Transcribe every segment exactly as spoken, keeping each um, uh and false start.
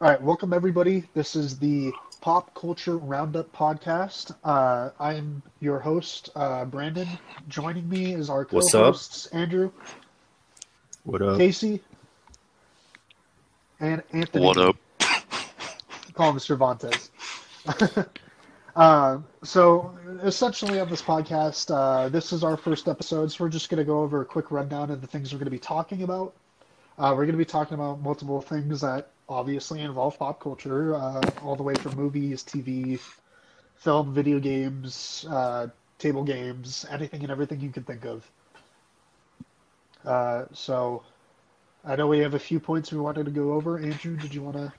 All right, welcome everybody. This is the Pop Culture Roundup podcast. Uh, I'm your host, uh, Brandon. Joining me is our co-hosts, Andrew, what up, Casey, and Anthony. What up? Call him Cervantes. uh, so, essentially, on this podcast, uh, this is our first episode, so we're just going to go over a quick rundown of the things we're going to be talking about. Uh, we're going to be talking about multiple things that obviously involve pop culture, uh, all the way from movies, T V, film, video games, uh, table games, anything and everything you can think of. Uh, so I know we have a few points we wanted to go over. Andrew, did you want to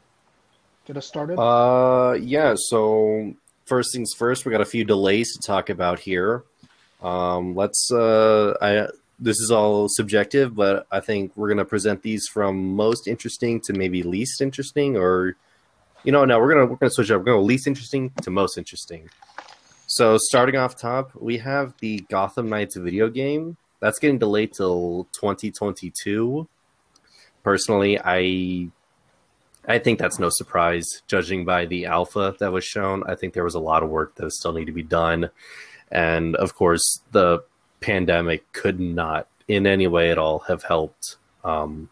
get us started? Uh, yeah, so first things first, we got a few delays to talk about here. Um, let's... Uh, I. This is all subjective, but I think we're going to present these from most interesting to maybe least interesting, or, you know, no, we're going to we're going to switch up. We're going to least interesting to most interesting. So starting off top, we have the Gotham Knights video game. That's getting delayed till twenty twenty-two. Personally, I I think that's no surprise, judging by the alpha that was shown. I think there was a lot of work that still need to be done. And, of course, the pandemic could not in any way at all have helped um,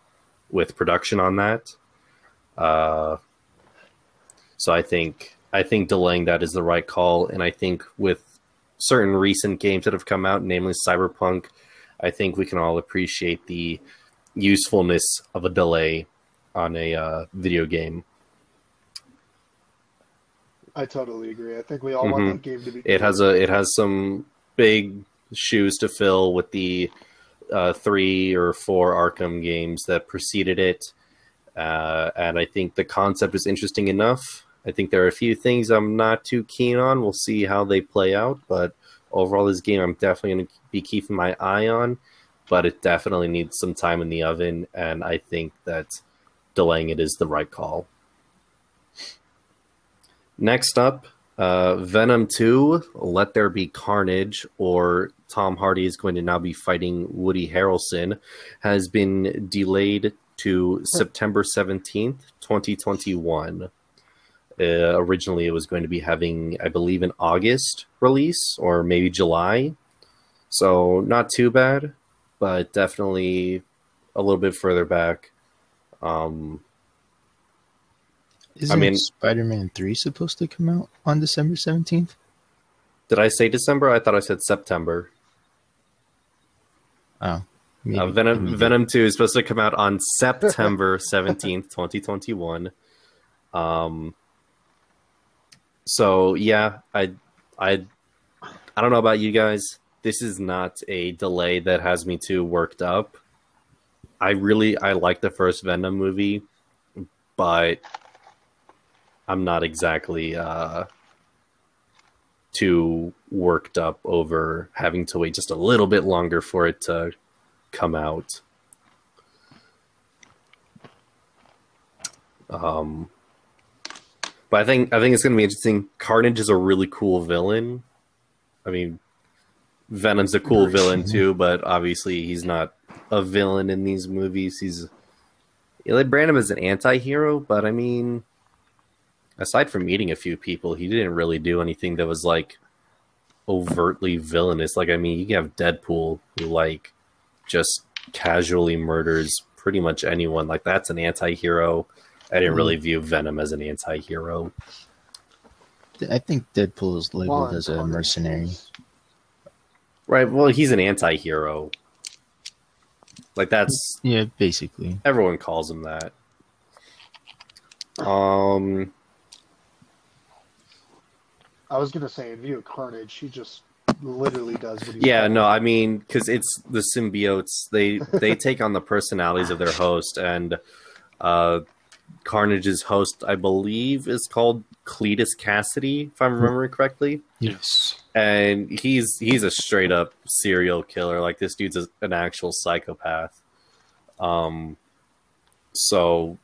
with production on that. Uh, so I think I think delaying that is the right call. And I think with certain recent games that have come out, namely Cyberpunk, I think we can all appreciate the usefulness of a delay on a uh, video game. I totally agree. I think we all mm-hmm. want that game to be It has a it has some big shoes to fill with the uh, three or four Arkham games that preceded it. Uh, and I think the concept is interesting enough. I think there are a few things I'm not too keen on. We'll see how they play out. But overall, this game I'm definitely going to be keeping my eye on. But it definitely needs some time in the oven. And I think that delaying it is the right call. Next up, Uh, Venom two, Let There Be Carnage, or Tom Hardy is going to now be fighting Woody Harrelson, has been delayed to September seventeenth, twenty twenty-one. Uh, originally, it was going to be having, I believe, an August release, or maybe July. So, not too bad, but definitely a little bit further back. Um... Isn't I mean, Spider-Man three supposed to come out on December seventeenth? Did I say December? I thought I said September. Oh. Maybe, uh, Venom maybe. Venom two is supposed to come out on September seventeenth, twenty twenty-one. Um. So, yeah, I, I, I don't know about you guys. This is not a delay that has me too worked up. I really, I like the first Venom movie, but I'm not exactly uh, too worked up over having to wait just a little bit longer for it to come out. Um, but I think I think it's going to be interesting. Carnage is a really cool villain. I mean, Venom's a cool villain too, but obviously he's not a villain in these movies. He's they brand him as an anti-hero, but I mean, aside from meeting a few people, he didn't really do anything that was, like, overtly villainous. Like, I mean, you have Deadpool who, like, just casually murders pretty much anyone. Like, that's an anti-hero. I didn't really view Venom as an anti-hero. I think Deadpool is labeled as a mercenary. Right, well, he's an anti-hero. Like, that's... Yeah, basically. Everyone calls him that. Um... I was gonna say, in view of Carnage, she just literally does what he yeah, does. No, I mean, because it's the symbiotes. They they take on the personalities of their host, and uh, Carnage's host, I believe, is called Cletus Cassidy, if I'm remembering correctly. Yes, and he's he's a straight up serial killer. Like, this dude's a, an actual psychopath. Um, so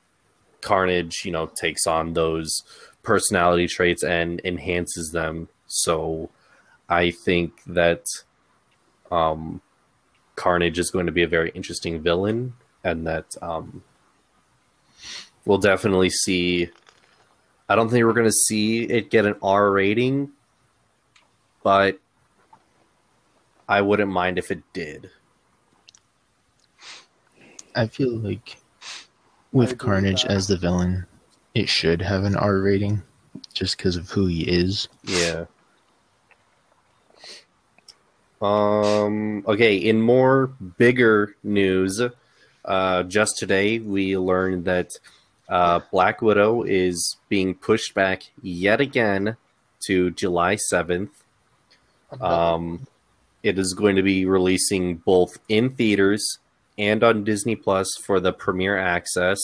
Carnage, you know, takes on those personality traits and enhances them. So I think that um, Carnage is going to be a very interesting villain, and that um, we'll definitely see. I don't think we're going to see it get an R rating, but I wouldn't mind if it did. I feel like with Carnage as the villain, it should have an R rating just because of who he is. Yeah. Um. Okay, in more bigger news, uh, just today we learned that uh, Black Widow is being pushed back yet again to July seventh. Um, it is going to be releasing both in theaters and on Disney Plus for the premiere access,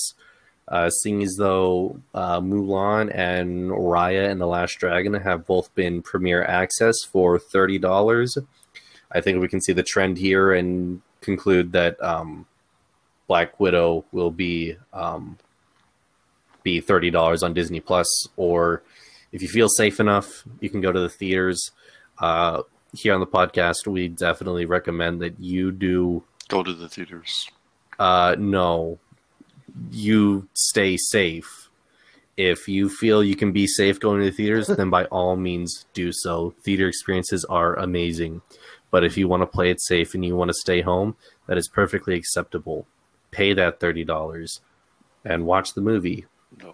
uh, seeing as though uh, Mulan and Raya and the Last Dragon have both been premiere access for thirty dollars. I think we can see the trend here and conclude that um, Black Widow will be um, be thirty dollars on Disney Plus, or if you feel safe enough, you can go to the theaters. Uh, here on the podcast, we definitely recommend that you do go to the theaters. Uh, no, you stay safe. If you feel you can be safe going to the theaters, then by all means do so. Theater experiences are amazing. But if you want to play it safe and you want to stay home, that is perfectly acceptable. Pay that thirty dollars and watch the movie. No.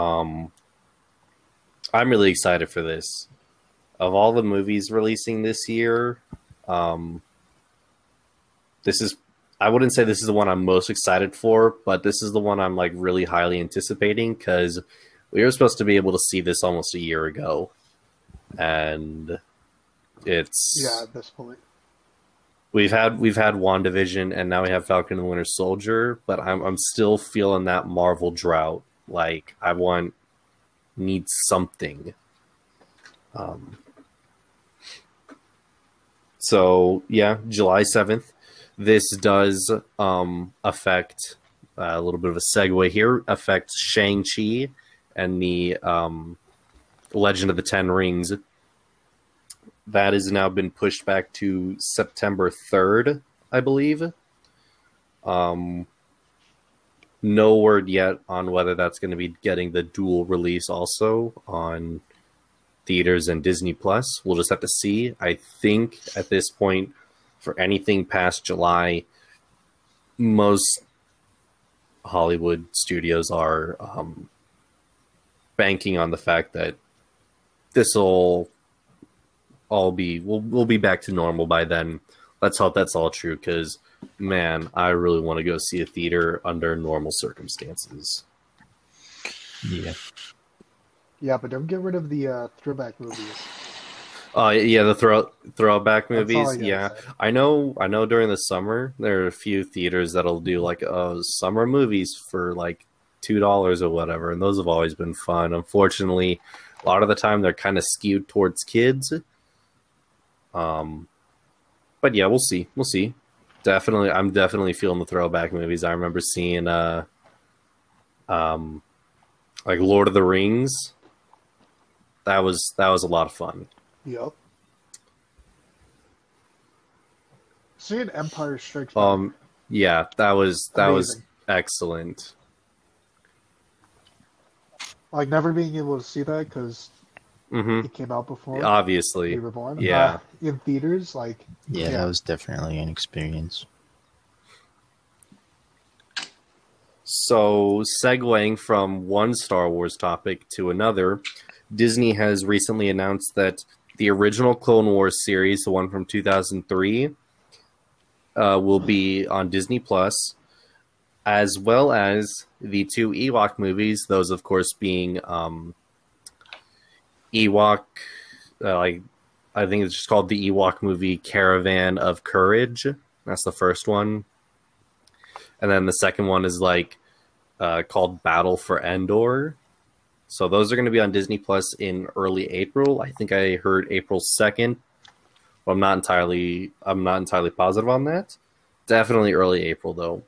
Um, I'm really excited for this. Of all the movies releasing this year, um, this is, I wouldn't say this is the one I'm most excited for, but this is the one I'm like really highly anticipating because we were supposed to be able to see this almost a year ago. And it's yeah, at this point. We've had we've had WandaVision and now we have Falcon and the Winter Soldier, but I'm I'm still feeling that Marvel drought. Like I want need something. Um so yeah, July seventh. This does um affect uh, a little bit of a segue here, affects Shang-Chi and the um Legend of the Ten Rings. That has now been pushed back to September third, I believe. Um, no word yet on whether that's going to be getting the dual release also on theaters and Disney Plus. We'll just have to see. I think at this point, for anything past July, most Hollywood studios are um, banking on the fact that this will... I'll be we'll we'll be back to normal by then. Let's hope that's all true, because man, I really want to go see a theater under normal circumstances. Yeah, yeah, but don't get rid of the uh, throwback movies. Uh yeah, the throw throwback movies. Yeah, say. I know, I know. During the summer, there are a few theaters that'll do like uh summer movies for like two dollars or whatever, and those have always been fun. Unfortunately, a lot of the time they're kind of skewed towards kids. Um, but yeah, we'll see. We'll see. Definitely. I'm definitely feeling the throwback movies. I remember seeing, uh, um, like Lord of the Rings. That was, that was a lot of fun. Yep. Seeing Empire Strikes Back. Um, yeah, that was, that Amazing. was excellent. Like never being able to see that because mm-hmm. it came out before. Obviously. We were born. Yeah. Uh, in theaters, like... Yeah, yeah, that was definitely an experience. So, segueing from one Star Wars topic to another, Disney has recently announced that the original Clone Wars series, the one from two thousand three, uh, will be on Disney Plus, as well as the two Ewok movies, those, of course, being... Um, Ewok, uh, like I think it's just called the Ewok movie Caravan of Courage. That's the first one. And then the second one is like uh, called Battle for Endor. So those are going to be on Disney Plus in early April. I think I heard April second. Well, I'm not entirely I'm not entirely positive on that. Definitely early April though.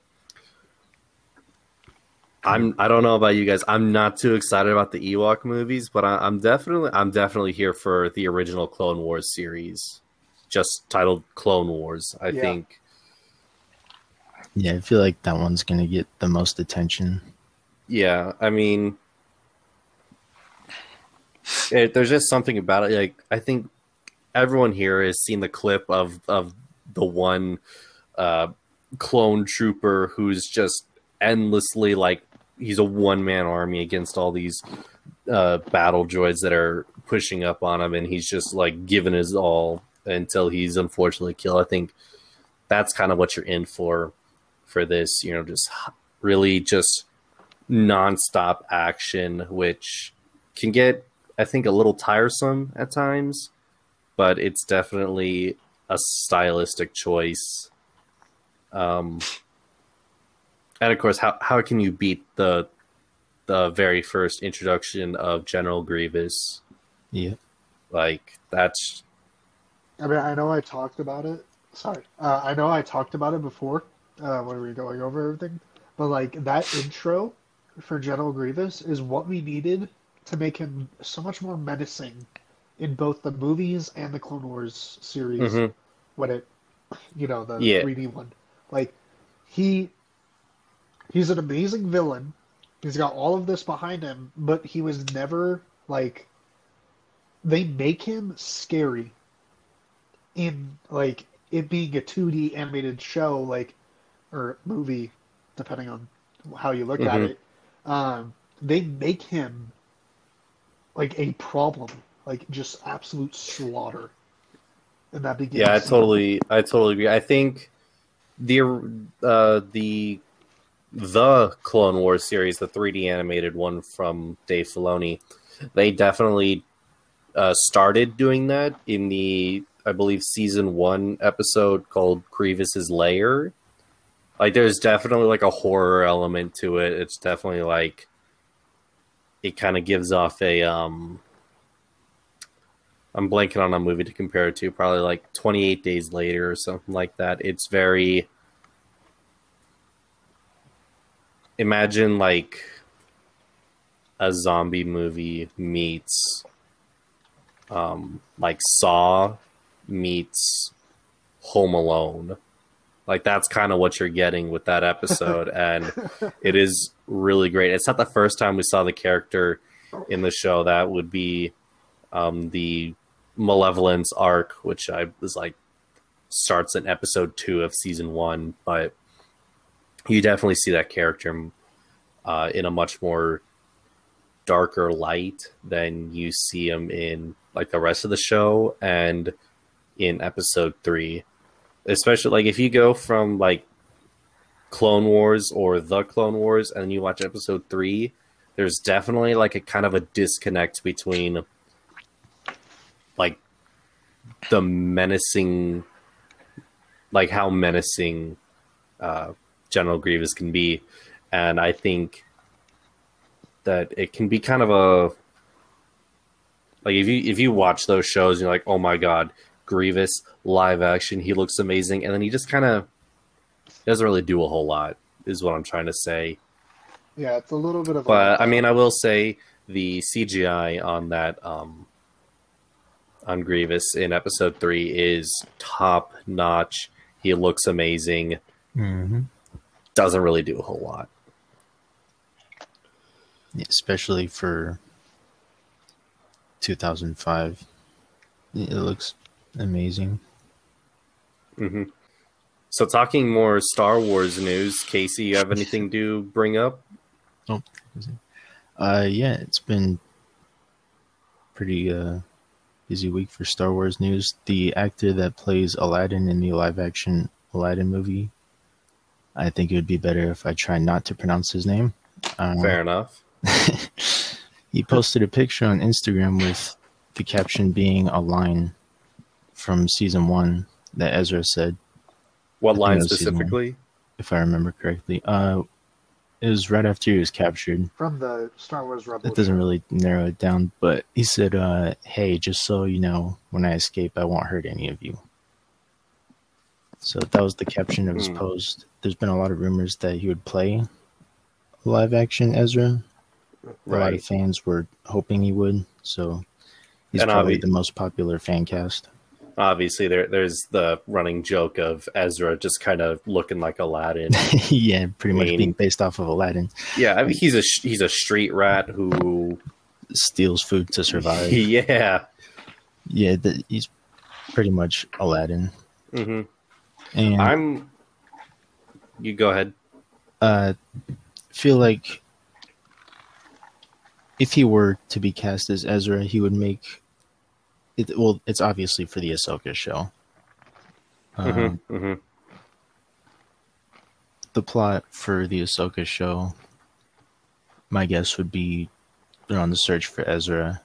I'm. I don't know about you guys. I'm not too excited about the Ewok movies, but I, I'm definitely. I'm definitely here for the original Clone Wars series, just titled Clone Wars. I yeah. think. Yeah, I feel like that one's gonna get the most attention. Yeah, I mean, it, there's just something about it. Like, I think everyone here has seen the clip of of the one uh, clone trooper who's just endlessly like he's a one man army against all these uh, battle droids that are pushing up on him, and he's just like giving his all until he's unfortunately killed. I think that's kind of what you're in for for this, you know, just really just nonstop action, which can get, I think, a little tiresome at times, but it's definitely a stylistic choice. Um, and of course, how how can you beat the the very first introduction of General Grievous? Yeah, like that's. I mean, I know I talked about it. Sorry, uh, I know I talked about it before uh, when we were going over everything, but like that intro for General Grievous is what we needed to make him so much more menacing in both the movies and the Clone Wars series. Mm-hmm. When it, you know, the yeah. three D one, like he, he's an amazing villain. He's got all of this behind him, but he was never like. They make him scary. In like it being a two D animated show, like, or movie, depending on how you look mm-hmm. at it, um, they make him like a problem, like just absolute slaughter. And that begins. Yeah, I totally, I totally agree. I think the uh, the the Clone Wars series, the three D animated one from Dave Filoni, they definitely. Uh, started doing that in the, I believe, season one episode called Grievous's Lair. Like, there's definitely like a horror element to it. It's definitely like it kind of gives off a. Um, I'm blanking on a movie to compare it to, probably like twenty-eight Days Later or something like that. It's very. Imagine like a zombie movie meets. Um, like Saw meets Home Alone. Like, that's kind of what you're getting with that episode. And it is really great. It's not the first time we saw the character in the show. That would be um, the Malevolence arc, which I was like starts in episode two of season one. But you definitely see that character uh, in a much more darker light than you see him in like the rest of the show and in episode three, especially like if you go from like Clone Wars or the Clone Wars and you watch episode three, there's definitely like a kind of a disconnect between like the menacing, like how menacing uh, General Grievous can be. And I think that it can be kind of a like if you if you watch those shows, you're like, oh my god, Grievous live action, he looks amazing, and then he just kind of doesn't really do a whole lot, is what I'm trying to say. Yeah, it's a little bit of. But a- I mean, I will say the C G I on that um, on Grievous in episode three is top notch. He looks amazing. Mm-hmm. Doesn't really do a whole lot. Especially for two thousand five, it looks amazing. Mm-hmm. So, talking more Star Wars news, Casey, you have anything to bring up? Oh, uh, yeah, it's been pretty uh, busy week for Star Wars news. The actor that plays Aladdin in the live-action Aladdin movie, I think it would be better if I try not to pronounce his name. Um, Fair enough. He posted a picture on Instagram with the caption being a line from season one that Ezra said. What line specifically? One, if I remember correctly. Uh, it was right after he was captured. From the Star Wars Rebels. It doesn't really narrow it down, but he said, uh, hey, just so you know, when I escape, I won't hurt any of you. So that was the caption of his mm. post. There's been a lot of rumors that he would play live action Ezra. Right. A lot of fans were hoping he would, so he's and probably obvi- the most popular fan cast. obviously there there's the running joke of Ezra just kind of looking like Aladdin. yeah, pretty I mean, much being based off of Aladdin. Yeah, I mean he's a he's a street rat who steals food to survive. yeah, yeah, the, he's pretty much Aladdin. Mm-hmm. And I'm. You go ahead. Uh, feel like if he were to be cast as Ezra, he would make it. Well, it's obviously for the Ahsoka show. Um, mm-hmm, mm-hmm. The plot for the Ahsoka show, my guess would be they're on the search for Ezra.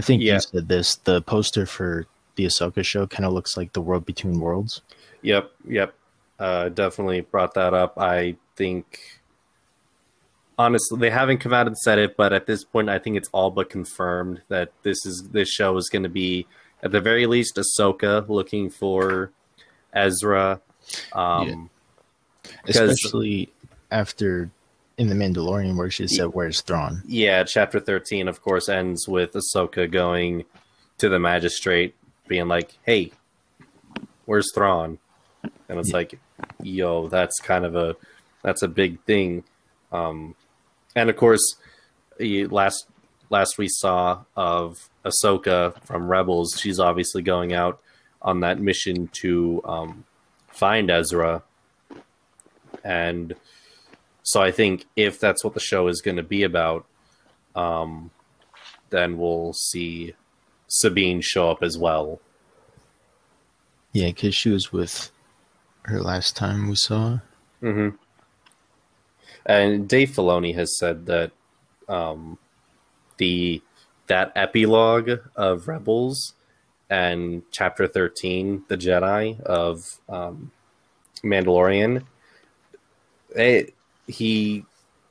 I think yeah. you said this. The poster for the Ahsoka show kind of looks like The World Between Worlds. Yep, yep. Uh, definitely brought that up. I think, honestly, they haven't come out and said it, but at this point, I think it's all but confirmed that this is this show is going to be, at the very least, Ahsoka looking for Ezra. Um, yeah. Especially after in The Mandalorian, where she said, "Where's Thrawn?" Yeah, chapter thirteen, of course, ends with Ahsoka going to the magistrate, being like, "Hey, where's Thrawn?" And it's yeah. like, yo, that's kind of a, that's a big thing. Um, and of course, last last we saw of Ahsoka from Rebels, she's obviously going out on that mission to um, find Ezra. And so I think if that's what the show is going to be about, um, then we'll see Sabine show up as well. Yeah, because she was with her last time we saw her. Mm-hmm. And Dave Filoni has said that um, the that epilogue of Rebels and Chapter thirteen, the Jedi of um, Mandalorian, it, he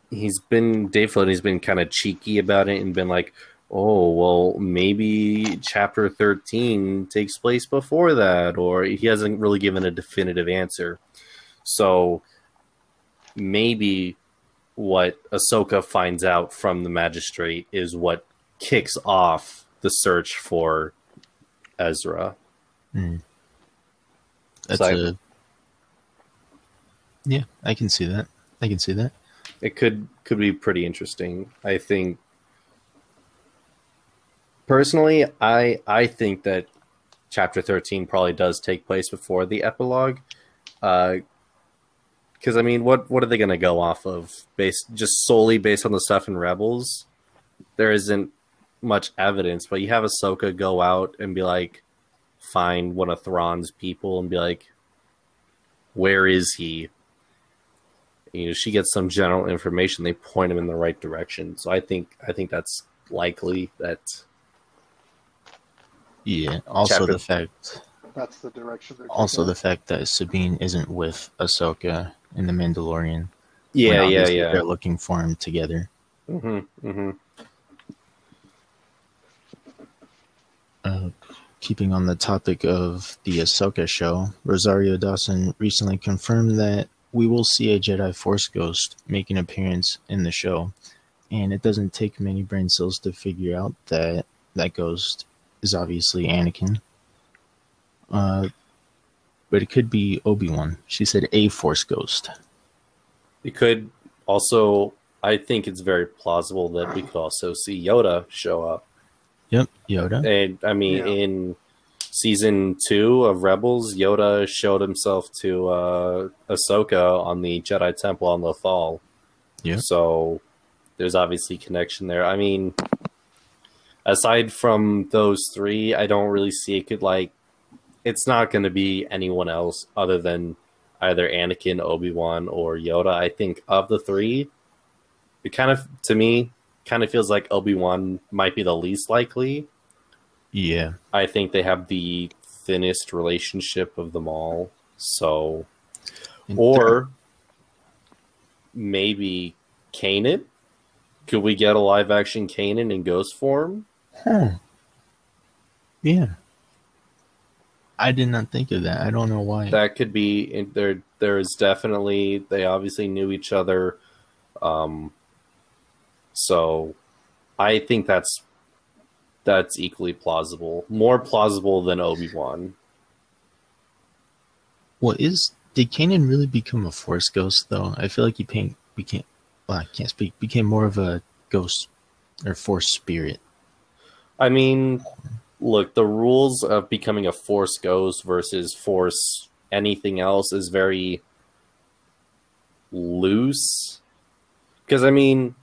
he's been Dave Filoni's been kind of cheeky about it and been like, oh, well, maybe Chapter thirteen takes place before that, or he hasn't really given a definitive answer. So maybe what Ahsoka finds out from the magistrate is what kicks off the search for Ezra. Mm. That's so a... I... Yeah, I can see that. I can see that. It could could be pretty interesting. I think Personally, I I think that Chapter thirteen probably does take place before the epilogue, because uh, I mean, what what are they going to go off of? Based just solely based on the stuff in Rebels, there isn't much evidence. But you have Ahsoka go out and be like, find one of Thrawn's people and be like, where is he? You know, she gets some general information. They point him in the right direction. So I think I think that's likely that. Yeah, also Chapter. the fact that's the direction they're also the fact that Sabine isn't with Ahsoka in The Mandalorian. Yeah, yeah, yeah. They're looking for him together. Mm-hmm, mm-hmm. Uh, keeping on the topic of the Ahsoka show, Rosario Dawson recently confirmed that we will see a Jedi Force Ghost make an appearance in the show. And it doesn't take many brain cells to figure out that that ghost is obviously Anakin, uh, but it could be Obi-Wan. She said a Force ghost. It could also. I think it's very plausible that we could also see Yoda show up. Yep, Yoda. And I mean, yeah. in season two of Rebels, Yoda showed himself to uh, Ahsoka on the Jedi Temple on Lothal. Yeah. So there's obviously connection there. I mean, aside from those three, I don't really see it could, like, it's not going to be anyone else other than either Anakin, Obi-Wan, or Yoda. I think of the three, it kind of, to me, kind of feels like Obi-Wan might be the least likely. Yeah. I think they have the thinnest relationship of them all. So, or maybe Kanan? Could we get a live-action Kanan in ghost form? Huh. Yeah. I did not think of that. I don't know why. That could be... There, there is definitely... They obviously knew each other. Um, so, I think that's that's equally plausible. More plausible than Obi-Wan. What is... Did Kanan really become a Force ghost, though? I feel like he became... became well, I can't speak. Became more of a ghost or Force spirit. I mean, look, the rules of becoming a Force ghost versus Force anything else is very loose. Because, I mean...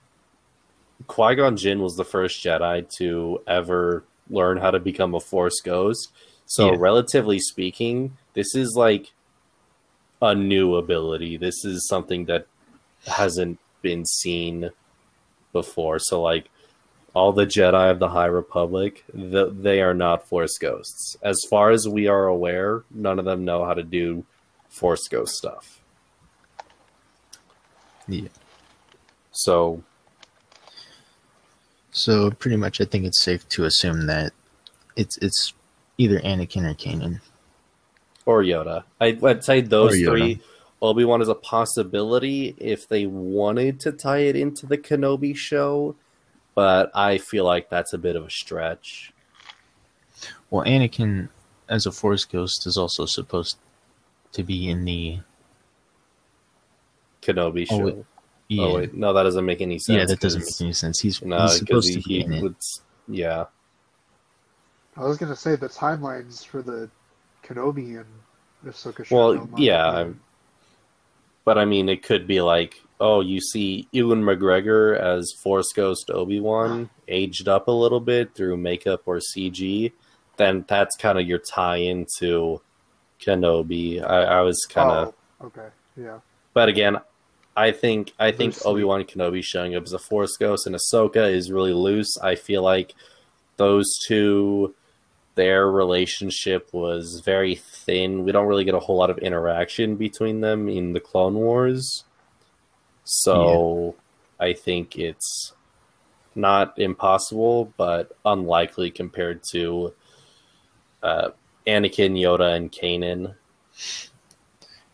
Qui-Gon Jinn was the first Jedi to ever learn how to become a Force ghost. So yeah. Relatively speaking, this is like a new ability. This is something that hasn't been seen before. So like all the Jedi of the High Republic, the, they are not Force ghosts. As far as we are aware, none of them know how to do Force ghost stuff. Yeah. So... So pretty much I think it's safe to assume that it's it's either Anakin or Kanan. Or Yoda. I, I'd say those three. Obi-Wan is a possibility if they wanted to tie it into the Kenobi show, but I feel like that's a bit of a stretch. Well, Anakin as a Force ghost is also supposed to be in the... Kenobi show. Oh, wait. Yeah. Oh wait, no, that doesn't make any sense. Yeah, that doesn't make any sense. He's, no, he's supposed he, to be he in would, it. Yeah. I was gonna say the timelines for the Kenobi and Ahsoka show. Well, Shano, yeah, I'm, but I mean, it could be like, oh, you see Ewan McGregor as Force Ghost Obi-Wan aged up a little bit through makeup or C G. Then that's kind of your tie into Kenobi. I, I was kind of oh, okay, yeah. But again. I think I think Obi-Wan Kenobi showing up as a Force ghost and Ahsoka is really loose. I feel like those two, their relationship was very thin. We don't really get a whole lot of interaction between them in the Clone Wars. So yeah. I think it's not impossible, but unlikely compared to uh, Anakin, Yoda, and Kanan.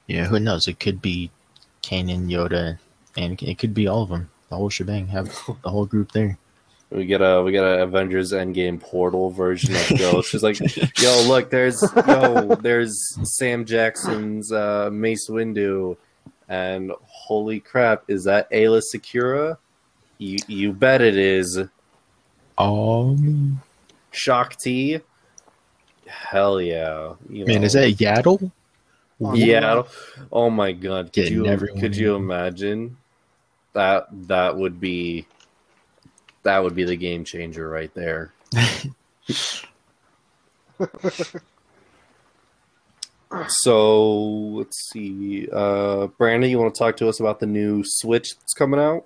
Yeah, who knows? It could be Kanan, Yoda, and it could be all of them. The whole shebang. Have the whole group there. We get a we get an Avengers Endgame portal version of Ghost. She's like, yo, look, there's yo, there's Sam Jackson's uh, Mace Windu, and holy crap, is that Ayla Secura? You you bet it is. Um, Shakti. Hell yeah, you man! Know. Is that Yaddle? Yeah. Oh my God. Could you could you imagine? That that would be that would be the game changer right there. So let's see. Uh, Brandon, you want to talk to us about the new Switch that's coming out?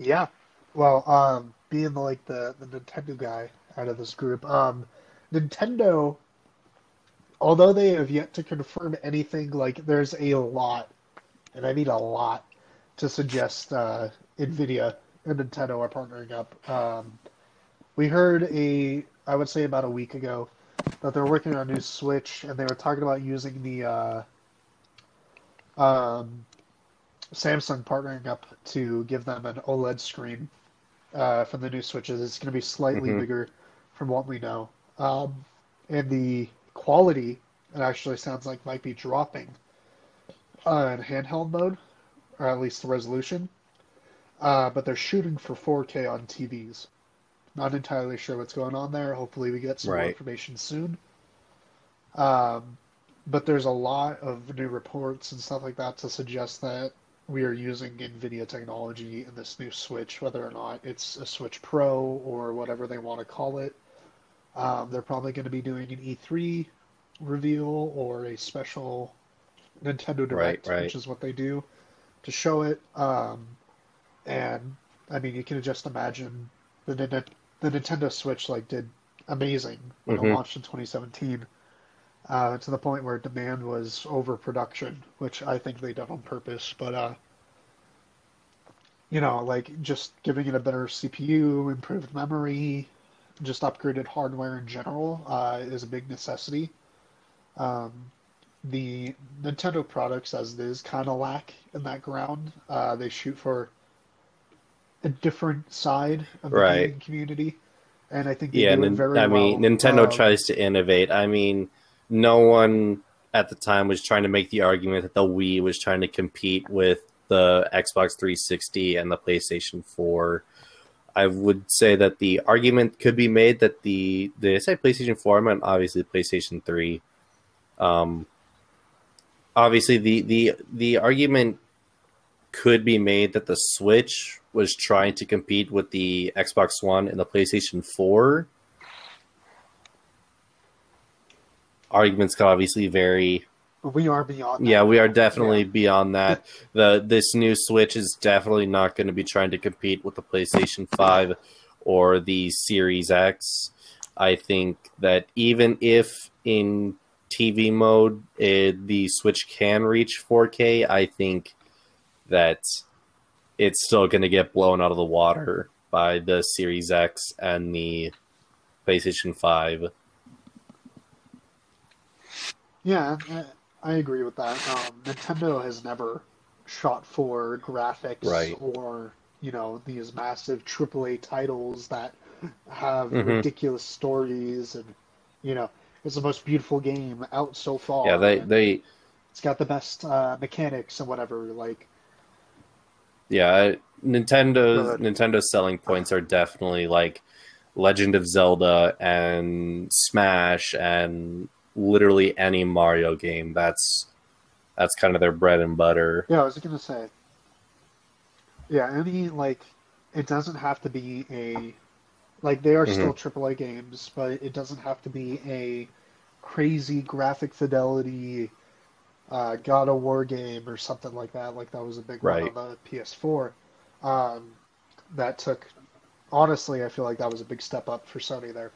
Yeah. Well, um, being like the, the Nintendo guy out of this group, um, Nintendo. Although they have yet to confirm anything, like, there's a lot, and I mean a lot, to suggest uh, NVIDIA and Nintendo are partnering up. Um, we heard, a, I would say about a week ago, that they're working on a new Switch, and they were talking about using the uh, um, Samsung partnering up to give them an OLED screen uh, from the new Switches. It's going to be slightly mm-hmm. bigger from what we know. Um, and the... quality, it actually sounds like might be dropping uh, in handheld mode, or at least the resolution. Uh, but they're shooting for four K on T Vs. Not entirely sure what's going on there. Hopefully we get some right. more information soon. Um, but there's a lot of new reports and stuff like that to suggest that we are using NVIDIA technology in this new Switch, whether or not it's a Switch Pro or whatever they want to call it. Um, they're probably going to be doing an E three reveal or a special Nintendo Direct, right, right. which is what they do, to show it. Um, and, I mean, you can just imagine the, the Nintendo Switch like did amazing when mm-hmm. it launched in twenty seventeen, uh, to the point where demand was over production, which I think they did on purpose. But, uh, you know, like just giving it a better C P U, improved memory... just upgraded hardware in general uh, is a big necessity. Um, the Nintendo products, as it is, kind of lack in that ground. Uh, they shoot for a different side of the right. gaming community, and I think they yeah, do it very I well. mean, Nintendo um, tries to innovate. I mean, no one at the time was trying to make the argument that the Wii was trying to compete with the Xbox three sixty and the PlayStation four. I would say that the argument could be made that the did I say PlayStation four? I meant obviously PlayStation three. Um, obviously, the the the argument could be made that the Switch was trying to compete with the Xbox One and the PlayStation four. Arguments could obviously vary. We are beyond that. Yeah, we are definitely yeah. beyond that. The This new Switch is definitely not going to be trying to compete with the PlayStation five or the Series X. I think that even if in T V mode it, the Switch can reach four K, I think that it's still going to get blown out of the water by the Series X and the PlayStation five. Yeah, I agree with that. Um, Nintendo has never shot for graphics right. or, you know, these massive triple A titles that have mm-hmm. ridiculous stories and, you know, it's the most beautiful game out so far. Yeah, they... they... It's got the best uh, mechanics and whatever, like... Yeah, Nintendo's, Nintendo's selling points are definitely, like, Legend of Zelda and Smash and... literally any Mario game. That's that's kind of their bread and butter. Yeah, I was gonna say. Yeah, any like it doesn't have to be a like they are mm-hmm. still triple A games, but it doesn't have to be a crazy graphic fidelity uh, God of War game or something like that. Like that was a big right. one on the P S four. Um, that took honestly, I feel like that was a big step up for Sony there,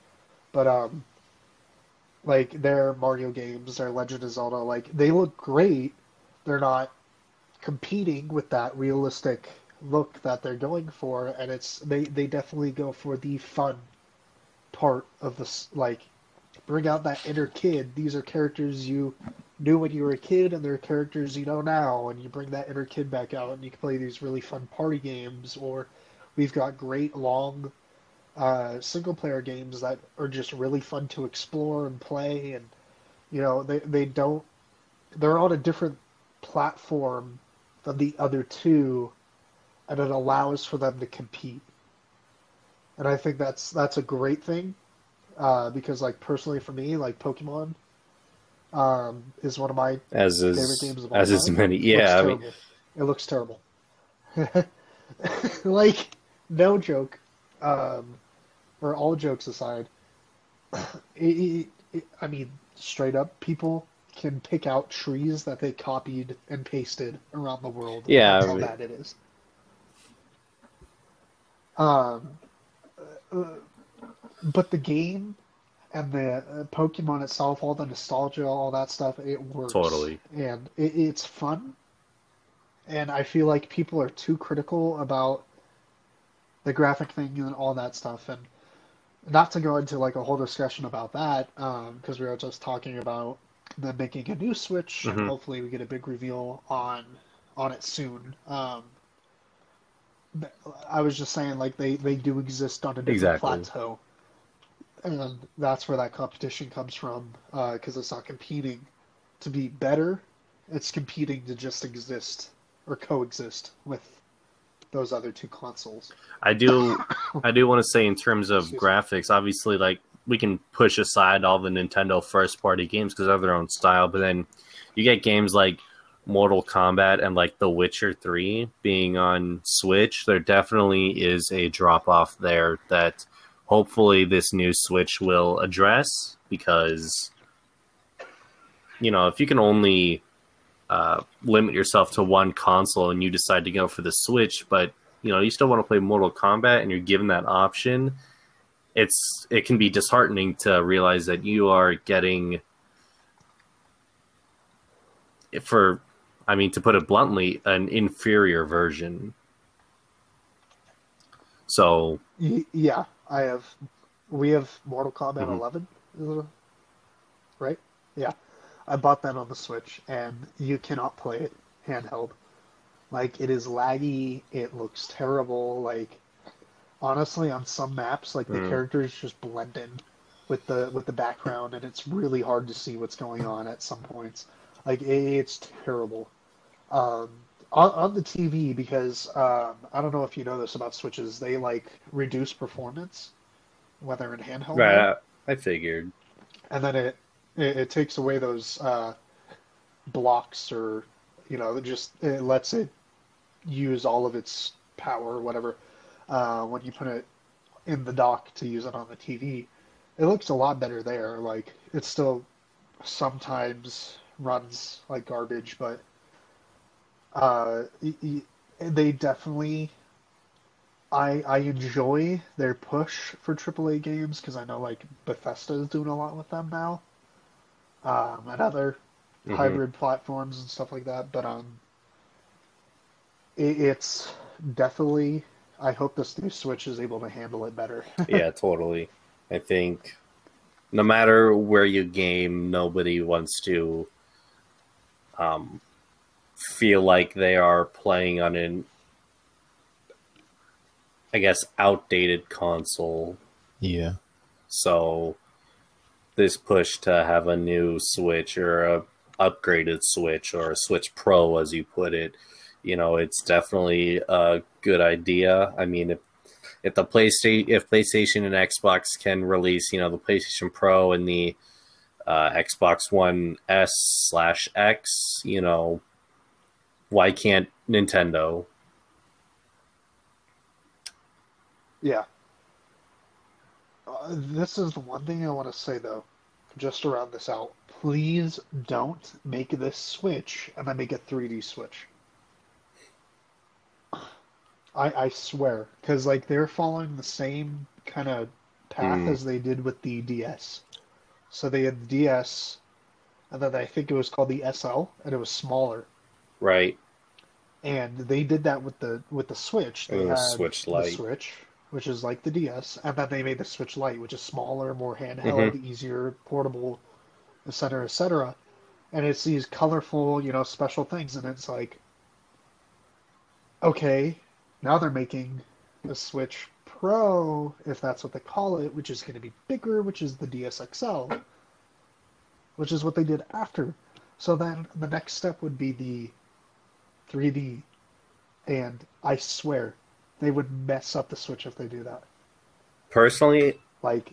but um. Like, their Mario games, their Legend of Zelda, like, they look great. They're not competing with that realistic look that they're going for, and it's they, they definitely go for the fun part of this, like, bring out that inner kid. These are characters you knew when you were a kid, and they're characters you know now, and you bring that inner kid back out, and you can play these really fun party games, or we've got great long... Uh, single-player games that are just really fun to explore and play, and you know they they don't they're on a different platform than the other two, and it allows for them to compete. And I think that's that's a great thing, uh, because like personally for me, like Pokemon um, is one of my as favorite is, games of all as time. As many, yeah, I mean... it looks terrible. Like no joke. Um, or all jokes aside, it, it, it, I mean, straight up, people can pick out trees that they copied and pasted around the world. Yeah, that's I mean... how bad it is. Um, uh, but the game and the uh, Pokemon itself, all the nostalgia, all that stuff, it works totally, and it, it's fun. And I feel like people are too critical about the graphic thing and all that stuff, and not to go into like a whole discussion about that, um, because we were just talking about them making a new Switch, mm-hmm. and hopefully we get a big reveal on on it soon. Um, I was just saying, like they, they do exist on a different exactly. plateau, and that's where that competition comes from, because uh, it's not competing to be better; it's competing to just exist or coexist with those other two consoles. I do I do want to say in terms of Excuse graphics, me. Obviously, like, we can push aside all the Nintendo first-party games because they have their own style, but then you get games like Mortal Kombat and, like, The Witcher three being on Switch. There definitely is a drop-off there that hopefully this new Switch will address because, you know, if you can only... Uh, limit yourself to one console and you decide to go for the Switch, but you know you still want to play Mortal Kombat and you're given that option, it's it can be disheartening to realize that you are getting for I mean to put it bluntly an inferior version. So yeah, I have we have Mortal Kombat mm-hmm. eleven, right? Yeah, I bought that on the Switch, and you cannot play it handheld. Like, it is laggy. It looks terrible. Like, honestly, on some maps, like, the mm. characters just blend in with the with the background, and it's really hard to see what's going on at some points. Like, it, it's terrible. Um, on, on the T V, because um, I don't know if you know this about Switches, they, like, reduce performance, whether in handheld. Right, I figured. And then it, it, it takes away those uh, blocks or, you know, just it lets it use all of its power or whatever uh, when you put it in the dock to use it on the T V. It looks a lot better there. Like, it still sometimes runs like garbage, but uh, they definitely... I I enjoy their push for triple A games because I know, like, Bethesda is doing a lot with them now, um, and other mm-hmm. hybrid platforms and stuff like that. But um, it, it's definitely... I hope this new Switch is able to handle it better. Yeah, totally. I think no matter where you game, nobody wants to um, feel like they are playing on an, I guess, outdated console. Yeah. So this push to have a new Switch or a upgraded Switch or a Switch Pro, as you put it, you know, it's definitely a good idea. I mean, if if the PlayStation, if PlayStation and Xbox can release, you know, the PlayStation Pro and the uh, Xbox One S slash X, you know, why can't Nintendo? Yeah. Uh, this is the one thing I want to say, though, just to round this out. Please don't make this Switch and then make a three D Switch. I, I swear. Because, like, they're following the same kind of path mm. as they did with the D S. So they had the D S, and then I think it was called the S L, and it was smaller. Right. And they did that with the with the Switch. They had Switch Lite. The Switch, which is like the D S, and then they made the Switch Lite, which is smaller, more handheld, mm-hmm. easier, portable, et cetera, et cetera. And it's these colorful, you know, special things, and it's like, okay, now they're making a Switch Pro, if that's what they call it, which is going to be bigger, which is the D S X L, which is what they did after. So then the next step would be the three D, and I swear they would mess up the Switch if they do that. Personally, like,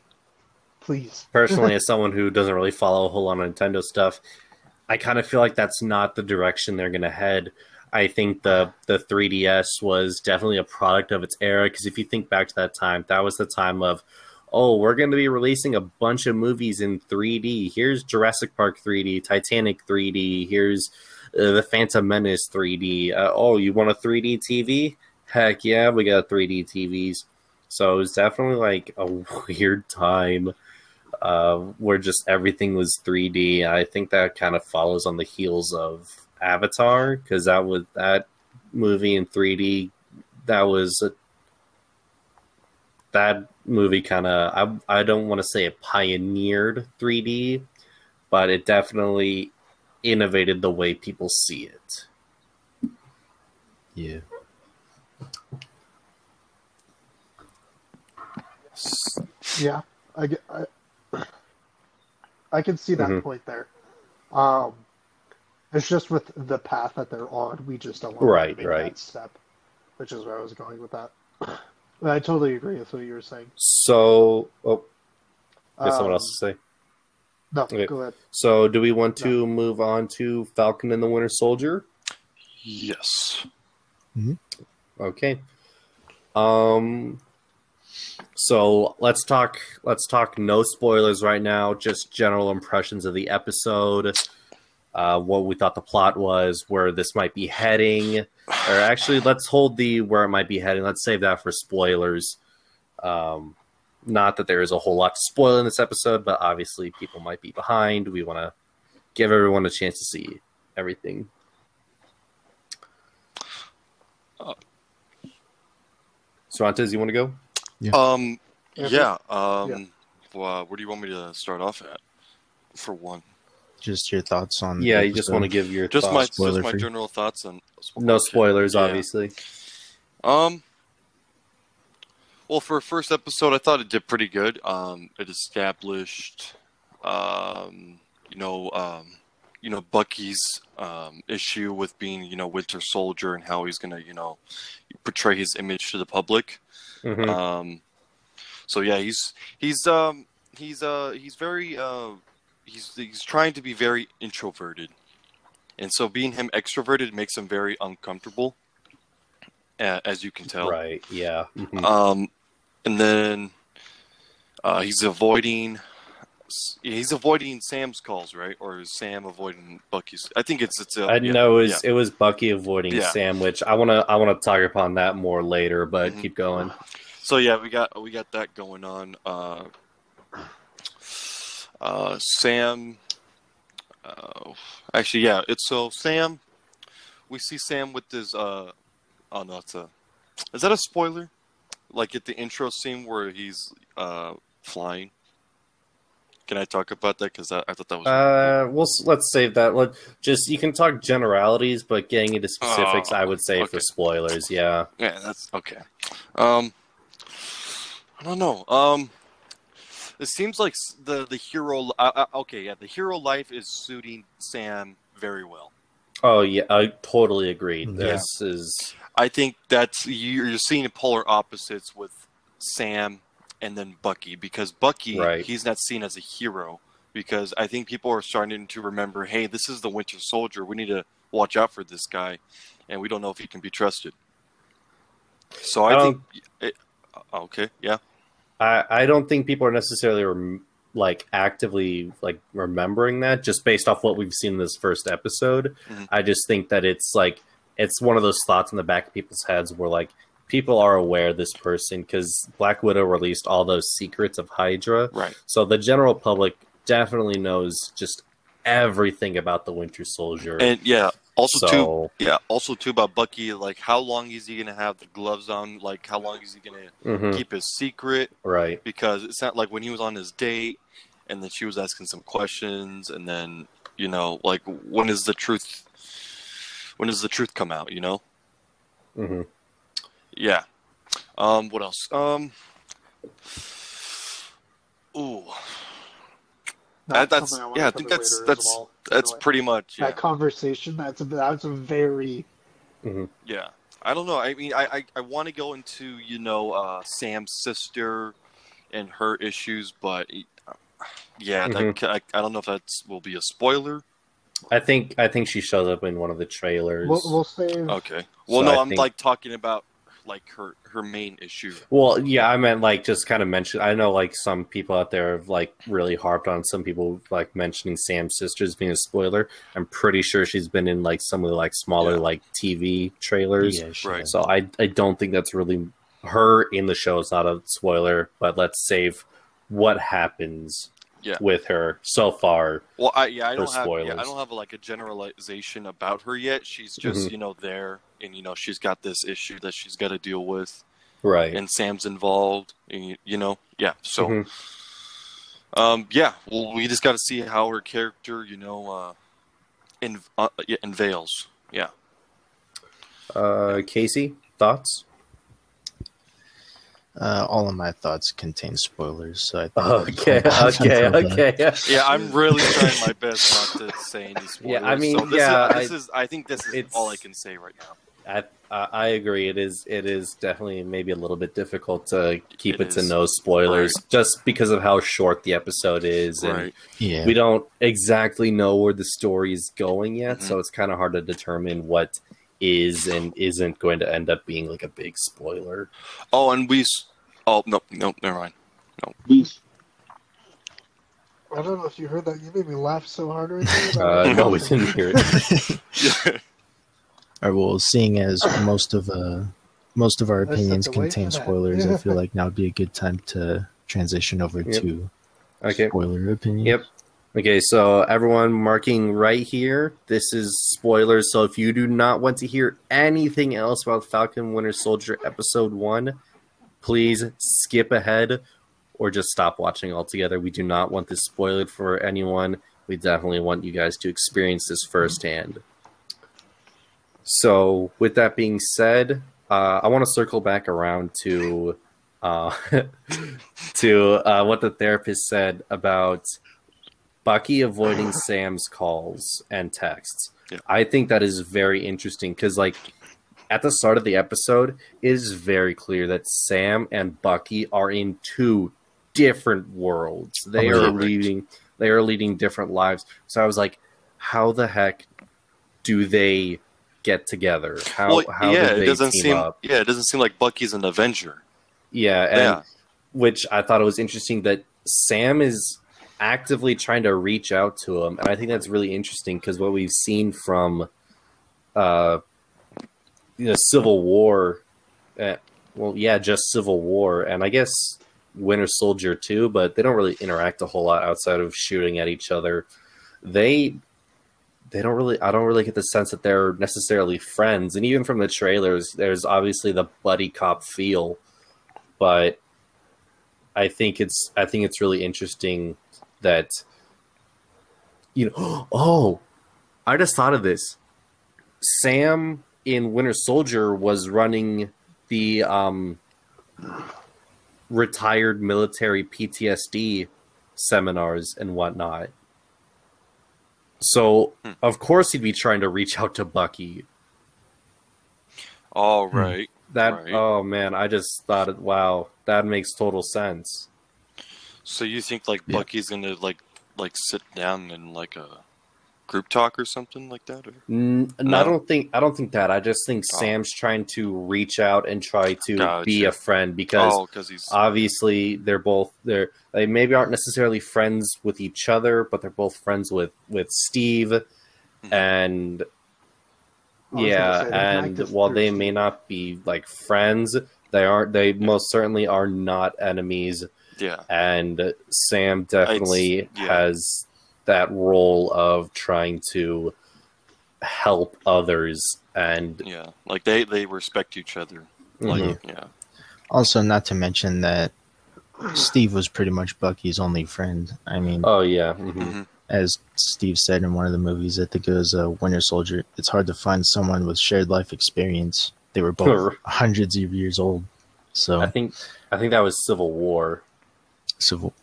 please. Personally, as someone who doesn't really follow a whole lot of Nintendo stuff, I kind of feel like that's not the direction they're going to head. I think the the three D S was definitely a product of its era, because if you think back to that time, that was the time of, oh, we're going to be releasing a bunch of movies in three D. Here's Jurassic Park three D, Titanic three D, here's Uh, the Phantom Menace three D. Uh, oh, you want a three D T V? Heck yeah, we got three D T Vs. So it was definitely like a weird time uh, where just everything was three D. I think that kind of follows on the heels of Avatar, because that was that movie in three D. That was a, that movie kind of I I don't want to say it pioneered three D, but it definitely innovated the way people see it. Yeah. Yeah, I, I, I can see that mm-hmm. point there. Um, it's just with the path that they're on, we just don't want right, to make right. that step, which is where I was going with that. But I totally agree with what you were saying. So, oh, I guess um, someone else to say. No, okay. Go ahead. So do we want to no. move on to Falcon and the Winter Soldier? Yes. Mm-hmm. Okay. Um. So let's talk. Let's talk. No spoilers right now. Just general impressions of the episode. Uh, what we thought the plot was. Where this might be heading. Or actually, let's hold the where it might be heading. Let's save that for spoilers. Um. Not that there is a whole lot to spoil in this episode, but obviously people might be behind. We want to give everyone a chance to see everything. Uh, Cervantes, you want to go? Yeah. Um, yeah. Um, yeah. Well, where do you want me to start off at? For one. just your thoughts on. Yeah, you just want to give your just thoughts, my just my general thoughts on. No spoilers, yeah. obviously. Um. Well, for a first episode, I thought it did pretty good. Um, it established, um, you know, um, you know, Bucky's um, issue with being, you know, Winter Soldier and how he's gonna, you know, portray his image to the public. Mm-hmm. Um, so yeah, he's he's um, he's uh, he's very uh, he's he's trying to be very introverted, and so being him extroverted makes him very uncomfortable, as you can tell. Right. Yeah. Mm-hmm. Um. And then uh, he's avoiding he's avoiding Sam's calls, right? Or is Sam avoiding Bucky's? I think it's it's a, I yeah, know it was, yeah. it was Bucky avoiding yeah. Sam, which I wanna I wanna talk upon that more later, but mm-hmm. keep going. So yeah, we got we got that going on. Uh, uh, Sam uh, actually yeah, it's so Sam we see Sam with his uh oh no it's a is that a spoiler? Like at the intro scene where he's uh, flying. Can I talk about that? Because I, I thought that was. Uh, really cool. Well, let's save that. Let just you can talk generalities, but getting into specifics, oh, I would say okay. for spoilers. Yeah. Yeah, that's okay. Um, I don't know. Um, it seems like the the hero. Uh, okay, yeah, the hero life is suiting Sam very well. Oh yeah, I totally agree. Yeah. This is. I think that's you're seeing polar opposites with Sam. And then Bucky, because Bucky, right. he's not seen as a hero. Because I think people are starting to remember, hey, this is the Winter Soldier. We need to watch out for this guy, and we don't know if he can be trusted. So I, I think, it, okay, yeah. I, I don't think people are necessarily rem- like actively like remembering that just based off what we've seen in this first episode. Mm-hmm. I just think that it's like it's one of those thoughts in the back of people's heads where like. People are aware of this person because Black Widow released all those secrets of Hydra. Right. So the general public definitely knows just everything about the Winter Soldier. And yeah, also so, too, yeah, also too about Bucky. Like, how long is he gonna have the gloves on? Like, how long is he gonna mm-hmm. keep his secret? Right. Because it's not like when he was on his date, and then she was asking some questions, and then you know, like, when is the truth? When does the truth come out? You know. Mm-hmm. Yeah. Um, what else? Um, ooh. That, that's I yeah. I think that's that's well, that's anyway. Pretty much yeah. that conversation. That's a, that's a very. Mm-hmm. Yeah, I don't know. I mean, I I, I want to go into you know uh, Sam's sister and her issues, but yeah, mm-hmm. that, I I don't know if that will be a spoiler. I think I think she shows up in one of the trailers. We'll, we'll save. Okay. Well, so no, I I'm think... like talking about. Like her, her main issue. Well, yeah, I meant like just kind of mention. I know like some people out there have like really harped on some people like mentioning Sam's sisters being a spoiler. I'm pretty sure she's been in like some of the like smaller yeah. like T V trailers. Yeah, right. So I I don't think that's really her in the show. It's not a spoiler, but let's save what happens yeah. with her so far. Well, I yeah I don't have yeah, I don't have like a generalization about her yet. She's just mm-hmm. you know there. And, you know, she's got this issue that she's got to deal with. Right. And Sam's involved. And, you know, yeah. So, mm-hmm. um, yeah, well, we just got to see how her character, you know, uh, in, uh, yeah, unveils. Yeah. Uh, Casey, thoughts? Uh, all of my thoughts contain spoilers. So I think okay, okay, okay. Yeah. yeah, I'm really trying my best not to say any spoilers. Yeah, I mean, so this yeah, is, this I, is, I think this is all I can say right now. I, I agree. It is, it is definitely maybe a little bit difficult to keep it, it to no spoilers, right. just because of how short the episode is, right. and yeah. we don't exactly know where the story is going yet. Mm-hmm. So it's kind of hard to determine what is and isn't going to end up being like a big spoiler. Oh, and we. Oh no, no, never mind. No, we. I don't know if you heard that. You made me laugh so hard right there. uh, no, we didn't hear it. yeah. All right. Well, seeing as most of uh, most of our opinions contain spoilers, I feel like now would be a good time to transition over yep. to okay. spoiler opinion. Yep. Okay, so everyone marking right here, this is spoilers, so if you do not want to hear anything else about Falcon Winter Soldier Episode one, please skip ahead or just stop watching altogether. We do not want this spoiled for anyone. We definitely want you guys to experience this firsthand. So with that being said, uh, I want to circle back around to uh, to uh, what the therapist said about Bucky avoiding Sam's calls and texts. Yeah. I think that is very interesting because, like, at the start of the episode, it is very clear that Sam and Bucky are in two different worlds. They oh, are right. leading they are leading different lives. So I was like, how the heck do they get together? How well, how yeah, do they it doesn't team seem, up? Yeah, it doesn't seem like Bucky's an Avenger. Yeah, and yeah. which I thought it was interesting that Sam is actively trying to reach out to him, and I think that's really interesting because what we've seen from uh you know, Civil War, uh, well, yeah, just Civil War, and I guess Winter Soldier too, but they don't really interact a whole lot outside of shooting at each other. They, they don't really. I don't really get the sense that they're necessarily friends, and even from the trailers, there's obviously the buddy cop feel, but I think it's. I think it's really interesting that, you know, oh, I just thought of this, Sam in Winter Soldier was running the um, retired military P T S D seminars and whatnot. So, hmm. of course, he'd be trying to reach out to Bucky. All right. That, right. Oh, man, I just thought, wow, that makes total sense. So you think, like, yeah. Bucky's going to, like, like, sit down in, like, a group talk or something like that? Or? N- no, I don't think I don't think that. I just think oh. Sam's trying to reach out and try to gotcha. be a friend because oh, he's... obviously they're both they're they maybe aren't necessarily friends with each other, but they're both friends with with Steve, mm-hmm. and yeah, say, and while they may not be like friends, they aren't. They yeah. most certainly are not enemies. Yeah, and Sam definitely yeah. has that role of trying to help others, and yeah, like they they respect each other, like mm-hmm. yeah. Also, not to mention that Steve was pretty much Bucky's only friend. I mean, oh yeah, mm-hmm. as Steve said in one of the movies, I think it was uh, Winter Soldier, it's hard to find someone with shared life experience. They were both hundreds of years old, so I think I think that was Civil War. Civil,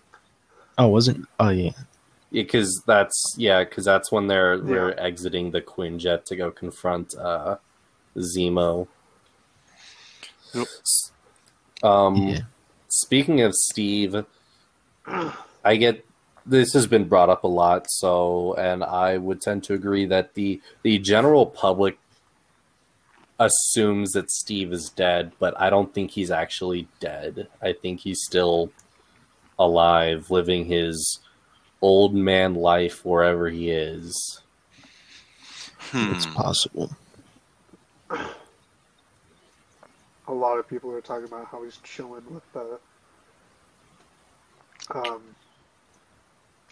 oh, wasn't oh yeah. Because that's yeah, because that's when they're yeah. they're exiting the Quinjet to go confront uh, Zemo. Yep. Um, yeah. Speaking of Steve, I get this has been brought up a lot. So, and I would tend to agree that the the general public assumes that Steve is dead, but I don't think he's actually dead. I think he's still alive, living his old man life wherever he is. Hmm. It's possible. A lot of people are talking about how he's chilling with the um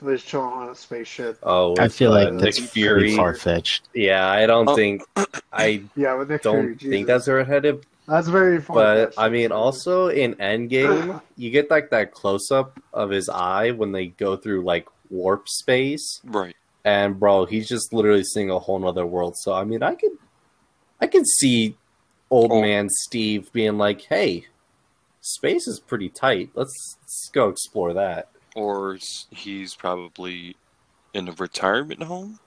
he's chilling on a spaceship. Oh, I feel uh, like that's Nick Fury far fetched. Yeah, I don't oh. think I yeah, with Nick don't Fury, think that's where it headed. That's very funny. But, I mean, also in Endgame, you get, like, that close-up of his eye when they go through, like, warp space. Right. And, bro, he's just literally seeing a whole nother world. So, I mean, I could I could see old oh. man Steve being like, hey, space is pretty tight. Let's, let's go explore that. Or he's probably in a retirement home?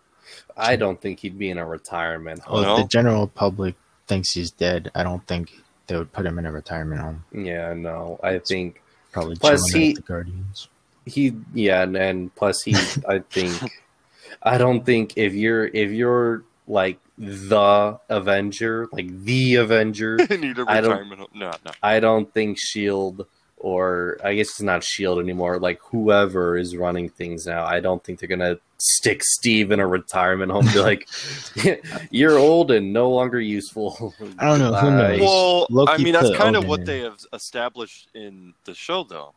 I don't think he'd be in a retirement home. Well, no? The general public thinks he's dead. I don't think they would put him in a retirement home. Yeah, no, I it's think probably plus he, the Guardians. He, yeah, and, and plus he, I think, I don't think if you're if you're like the Avenger, like the Avenger, need a retirement I don't, home. No, no, I don't think SHIELD or I guess it's not SHIELD anymore. Like whoever is running things now, I don't think they're gonna stick Steve in a retirement home. Be like, you're old and no longer useful. I don't know. Who knows? Well, Loki I mean, that's kind of what in. they have established in the show, though,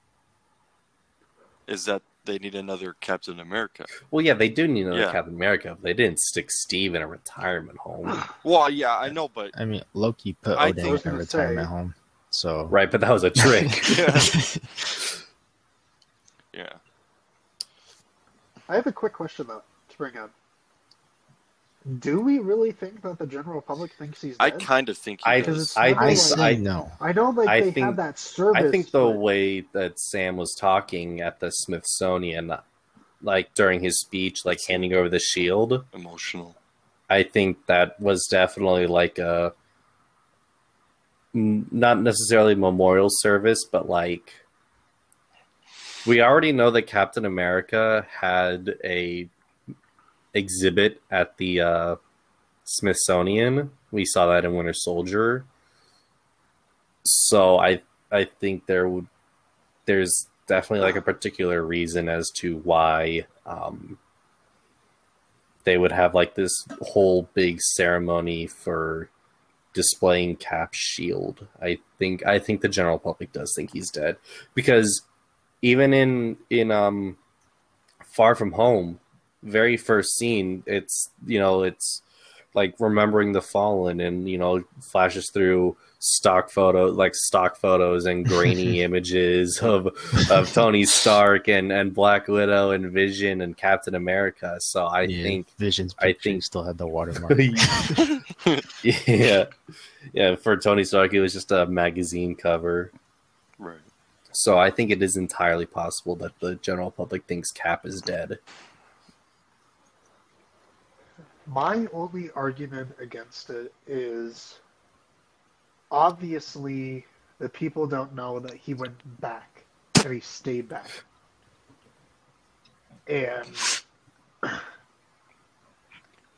is that they need another Captain America. Well, yeah, they do need another yeah. Captain America. They didn't stick Steve in a retirement home. Well, yeah, I know, but I mean, Loki put Odin in a retirement say... home. So right, but that was a trick. yeah. yeah. I have a quick question, though, to bring up. Do we really think that the general public thinks he's dead? I kind of think he I, does. I, I, like, I know. I know like, I they think, have that service. I think the but... way that Sam was talking at the Smithsonian, like during his speech, like handing over the shield. Emotional. I think that was definitely like a... Not necessarily memorial service, but like... We already know that Captain America had a... exhibit at the uh, Smithsonian. We saw that in Winter Soldier. So I I think there would there's definitely like a particular reason as to why um, they would have like this whole big ceremony for displaying Cap's shield. I think I think the general public does think he's dead, because even in in um, Far From Home, very first scene, it's, you know, it's like remembering the fallen, and, you know, flashes through stock photo, like stock photos and grainy images of of Tony Stark and and Black Widow and Vision and Captain America. So I yeah, think Vision's I think still had the watermark. yeah, yeah. For Tony Stark, it was just a magazine cover. Right. So I think it is entirely possible that the general public thinks Cap is dead. My only argument against it is, obviously, the people don't know that he went back and he stayed back. And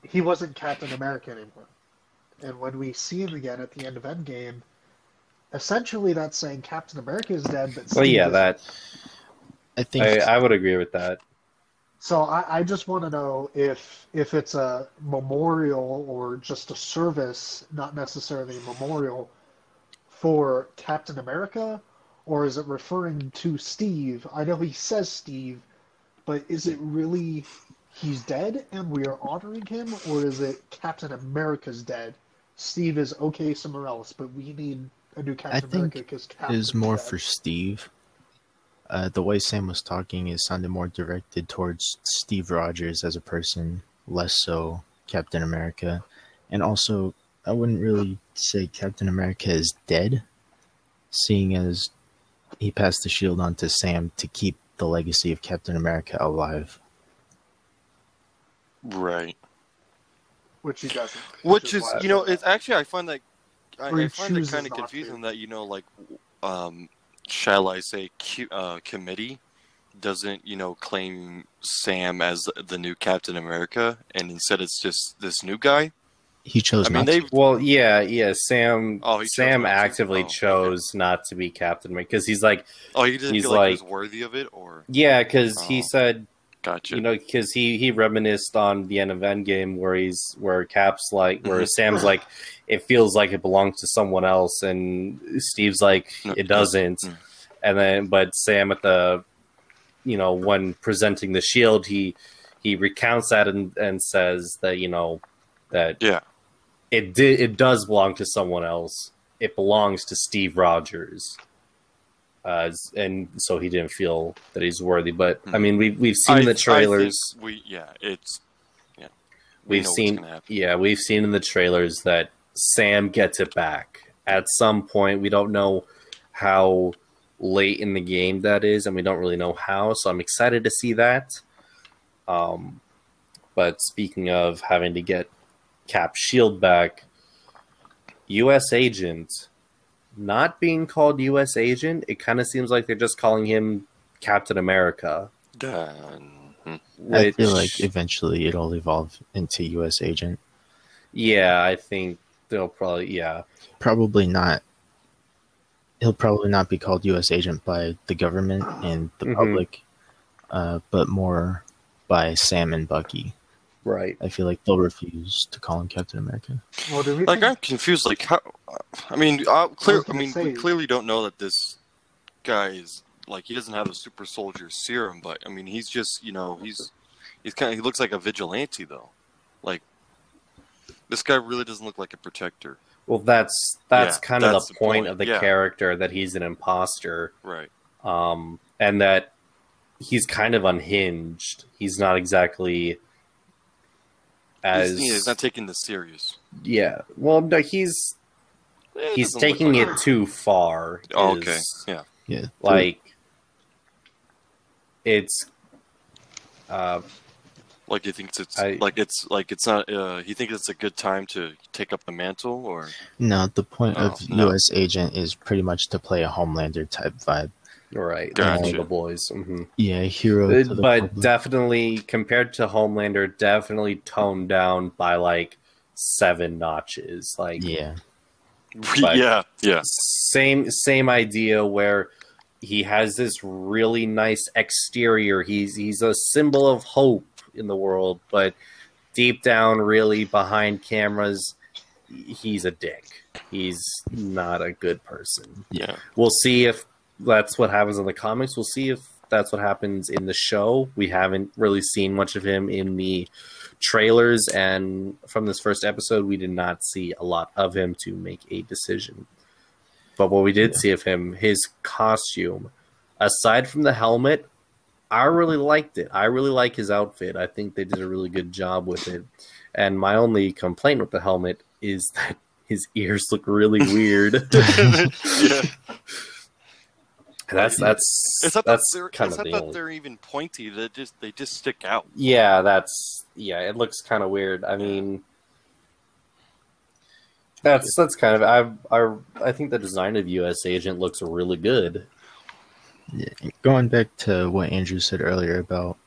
he wasn't Captain America anymore. And when we see him again at the end of Endgame, essentially that's saying Captain America is dead, but Steve well, yeah, isn't. that I think I, I would agree with that. So I, I just want to know if if it's a memorial or just a service, not necessarily a memorial, for Captain America, or is it referring to Steve? I know he says Steve, but is it really he's dead and we are honoring him, or is it Captain America's dead? Steve is okay somewhere else, but we need a new Captain America because Captain is more dead. For Steve. Uh, the way Sam was talking is sounded more directed towards Steve Rogers as a person, less so Captain America. And also, I wouldn't really say Captain America is dead, seeing as he passed the shield on to Sam to keep the legacy of Captain America alive. Right. Which he doesn't. Which, which is, is you know, it's actually, I find that, I, I find it kind of confusing that, you know, like, um... shall I say, uh, committee doesn't, you know, claim Sam as the new Captain America, and instead it's just this new guy. He chose. I mean, not they. To. Well, yeah, yeah. Sam. Oh, Sam chose actively oh, chose okay. not to be Captain America because he's like. Oh, he didn't he's feel like, like he was worthy of it, or. Yeah, because oh, he said. Gotcha. You know, because he he reminisced on the end of Endgame where he's where Cap's like where mm-hmm. Sam's like. It feels like it belongs to someone else, and Steve's like, it doesn't. Mm-hmm. And then, but Sam at the, you know, when presenting the shield, he he recounts that and, and says that, you know, that yeah, it did it does belong to someone else. It belongs to Steve Rogers, uh, and so he didn't feel that he's worthy. But mm-hmm. I mean, we we've seen I, the trailers. We yeah, it's yeah, we we've seen yeah, we've seen in the trailers that. Sam gets it back at some point. We don't know how late in the game that is, and we don't really know how, so I'm excited to see that. Um, but speaking of having to get Cap's shield back, U S agent not being called U S agent, it kind of seems like they're just calling him Captain America. Done. Which... I feel like eventually it'll evolve into U S agent. Yeah, I think they'll probably, yeah. Probably not. He'll probably not be called U S agent by the government and the mm-hmm. public, uh, but more by Sam and Bucky. Right. I feel like they'll refuse to call him Captain America. Well, do we like, think... I'm confused. Like, how? I mean, uh, clear, I mean say... we clearly don't know that this guy is, like, he doesn't have a super soldier serum, but, I mean, he's just, you know, he's, he's kind of, he looks like a vigilante, though. Like, this guy really doesn't look like a protector. Well, that's that's yeah, kind of that's the, the point, point of the yeah. character, that he's an imposter. Right. Um, and that he's kind of unhinged. He's not exactly as... Disney is not taking this serious. Yeah. Well, no, he's... It he's taking like it too far. Oh, okay. Yeah. Yeah. Like, it's... Uh, like, he thinks it's... I, like, it's like it's not... Uh, he thinks it's a good time to take up the mantle, or... No, the point oh, of no. U S Agent is pretty much to play a Homelander-type vibe. Right. Gotcha. All the boys. Mm-hmm. Yeah, hero it, to the But public. Definitely, compared to Homelander, definitely toned down by, like, seven notches. Like... Yeah. But yeah, yeah. Same, same idea where he has this really nice exterior. He's he's a symbol of hope in the world, but deep down, really behind cameras, he's a dick. He's not a good person. Yeah. We'll see if that's what happens in the comics. We'll see if that's what happens in the show. We haven't really seen much of him in the trailers, and from this first episode we did not see a lot of him to make a decision. But what we did yeah. see of him, his costume, aside from the helmet, I really liked it. I really like his outfit. I think they did a really good job with it. And my only complaint with the helmet is that his ears look really weird. yeah. That's that's it's not that's that kind it's of not that they're even pointy. They just they just stick out. Yeah, that's yeah. It looks kind of weird. I mean, that's that's kind of I I I think the design of U S Agent looks really good. Yeah, going back to what Andrew said earlier about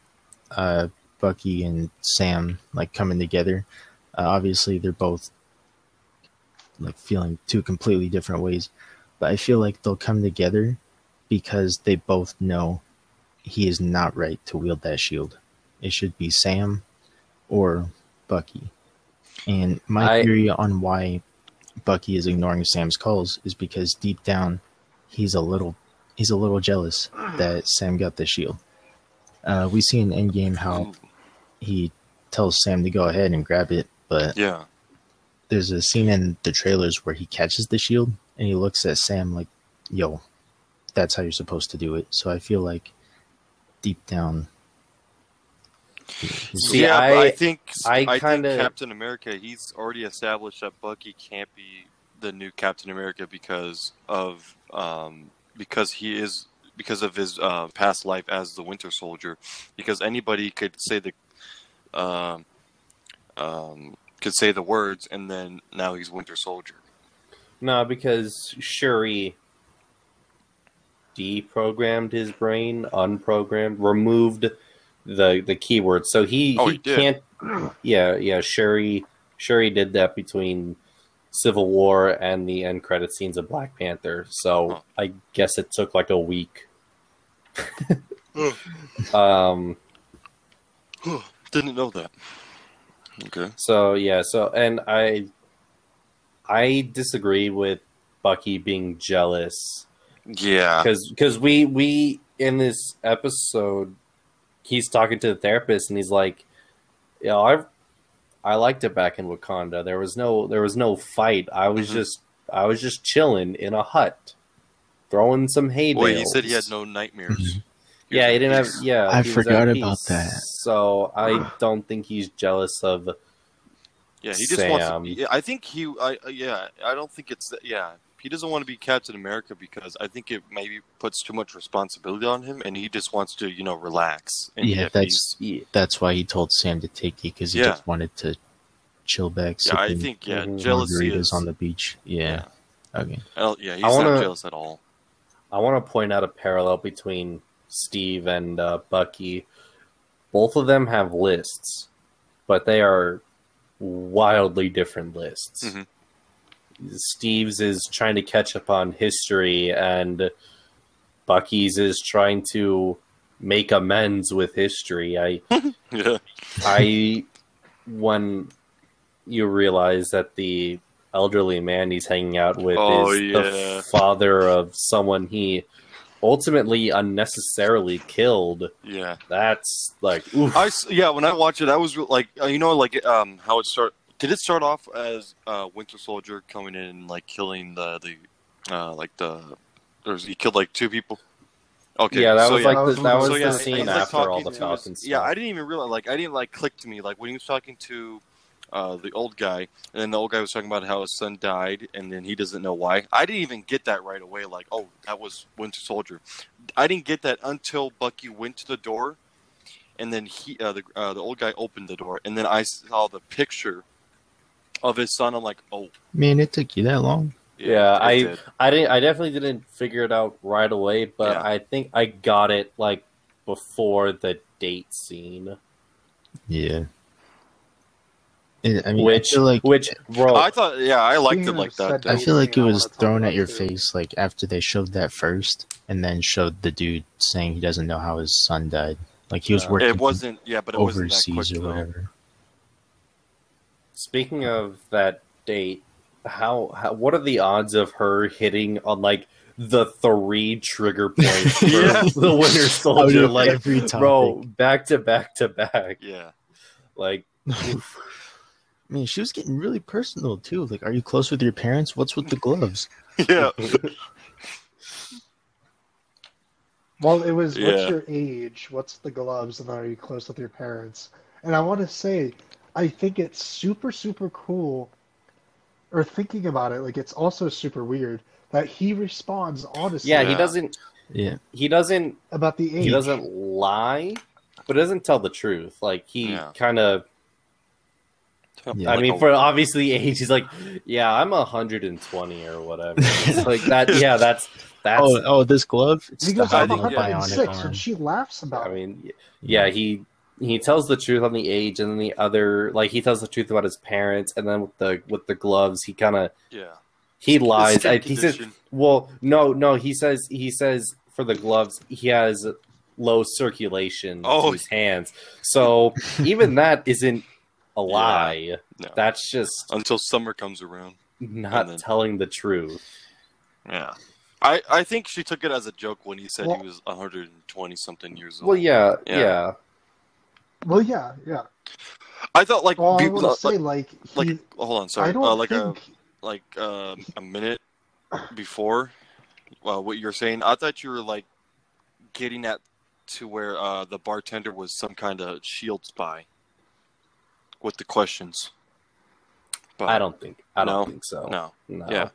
uh, Bucky and Sam like coming together. Uh, obviously, they're both like feeling two completely different ways, but I feel like they'll come together. Because they both know he is not right to wield that shield. It should be Sam or Bucky. And my I, theory on why Bucky is ignoring Sam's calls is because deep down he's a little he's a little jealous that Sam got the shield. Uh, we see in Endgame how he tells Sam to go ahead and grab it, but yeah. there's a scene in the trailers where he catches the shield and he looks at Sam like, yo, that's how you're supposed to do it. So I feel like deep down. See, yeah, I, I think I, I kind of Captain America. He's already established that Bucky can't be the new Captain America because of um, because he is because of his uh, past life as the Winter Soldier. Because anybody could say the um, um, could say the words, and then now he's Winter Soldier. No, because Shuri deprogrammed his brain, unprogrammed, removed the the keywords. So he, oh, he, he can't yeah, yeah, Shuri Shuri did that between Civil War and the end credit scenes of Black Panther. So oh. I guess it took like a week. um didn't know that. Okay. So yeah, so and I I disagree with Bucky being jealous. Yeah, because because we we in this episode, he's talking to the therapist and he's like, you know, I I liked it back in Wakanda. There was no there was no fight. I was mm-hmm. just I was just chilling in a hut, throwing some hay bales. Wait, he said he had no nightmares. Mm-hmm. he yeah, he didn't have. Yeah, I forgot about that. So I don't think he's jealous of. Yeah, he just Sam. wants. To, yeah, I think he. I yeah, I don't think it's. Yeah. He doesn't want to be Captain America because I think it maybe puts too much responsibility on him, and he just wants to, you know, relax. And yeah, that's yeah. that's why he told Sam to take it because he yeah. just wanted to chill back. Yeah, I think yeah, jealousy is on the beach. Yeah, yeah. okay. Well, yeah, he's I wanna, not jealous at all. I want to point out a parallel between Steve and uh, Bucky. Both of them have lists, but they are wildly different lists. Mm-hmm. Steve's is trying to catch up on history, and Bucky's is trying to make amends with history. I, yeah. I, when you realize that the elderly man he's hanging out with oh, is yeah. the father of someone he ultimately unnecessarily killed. Yeah, that's like, oof. I yeah. When I watch it, I was like, you know, like um, how it started. Did it start off as uh, Winter Soldier coming in and like killing the the uh, like the? Or was he killed like two people. Okay. Yeah, that so, was yeah. like the, that was so, the yeah, scene like after all the Falcon his, stuff. Yeah, I didn't even realize. Like, I didn't like click to me. Like when he was talking to uh, the old guy, and then the old guy was talking about how his son died, and then he doesn't know why. I didn't even get that right away. Like, oh, that was Winter Soldier. I didn't get that until Bucky went to the door, and then he, uh, the uh, the old guy, opened the door, and then I saw the picture of his son. I'm like, oh, man, it took you that long. Yeah, yeah I did. I didn't I definitely didn't figure it out right away, but yeah. I think I got it like before the date scene. Yeah. I mean, which I feel like which bro, I thought yeah, I liked yeah, it like that. Dude. I feel like it was thrown at your face like after they showed that first and then showed the dude saying he doesn't know how his son died. Like he was yeah. working. It wasn't yeah, but it wasn't overseas that quick, or whatever. Though. Speaking of that date, How, how? What are the odds of her hitting on like the three trigger points for yeah. the Winter Soldier? Like, bro, back to back to back. Yeah, like, I mean, she was getting really personal too. Like, are you close with your parents? What's with the gloves? Yeah. Well, it was. Yeah. What's your age? What's the gloves? And are you close with your parents? And I want to say, I think it's super super cool. Or thinking about it, like it's also super weird that he responds honestly. Yeah, he doesn't. Yeah, he doesn't about the age. He doesn't lie, but doesn't tell the truth. Like he yeah. kind of. Yeah, I like mean, a, for obviously age, he's like, yeah, I'm a hundred and twenty or whatever. It's like that. Yeah, that's that's. Oh, oh this glove. It's he goes, I'm a hundred and six, and she laughs about. I mean, yeah, he. He tells the truth on the age, and then the other, like he tells the truth about his parents, and then with the with the gloves, he kind of yeah he lies. I, he says, "Well, no, no." He says he says for the gloves, he has low circulation oh. to his hands, so even that isn't a lie. Yeah. No. That's just until summer comes around, not then... telling the truth. Yeah. I, I think she took it as a joke when he said well, he was one hundred twenty something years old. Well, yeah, yeah. yeah. Well, yeah, yeah. I thought like well, people, I would say like like, he, like hold on, sorry, I don't uh, like think... a like uh, a minute before uh, what you were saying. I thought you were like getting at to where uh, the bartender was some kind of shield spy with the questions. But I don't think. I don't no, think so. No. No. Yeah.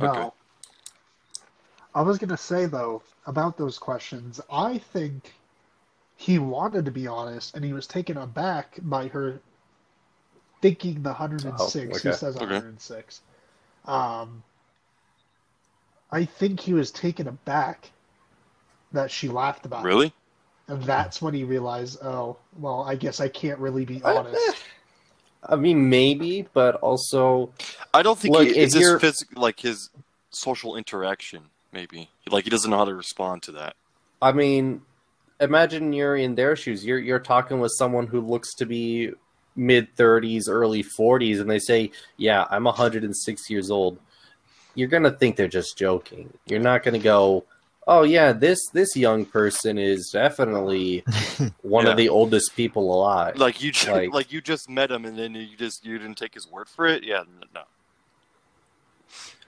No. Okay. I was gonna say though about those questions. I think. He wanted to be honest, and he was taken aback by her thinking the one hundred six. Oh, okay. He says okay. one hundred six. Um, I think he was taken aback that she laughed about really? It. Really? And that's when he realized, oh, well, I guess I can't really be honest. I mean, maybe, but also... I don't think look, he, it's his, physic- like his social interaction, maybe. Like, he doesn't know how to respond to that. I mean... Imagine you're in their shoes. You're you're talking with someone who looks to be mid thirties, early forties, and they say, "Yeah, I'm one hundred six years old." You're gonna think they're just joking. You're not gonna go, "Oh yeah, this this young person is definitely one yeah. of the oldest people alive." Like you, just, like, like you just met him, and then you just you didn't take his word for it. Yeah, no.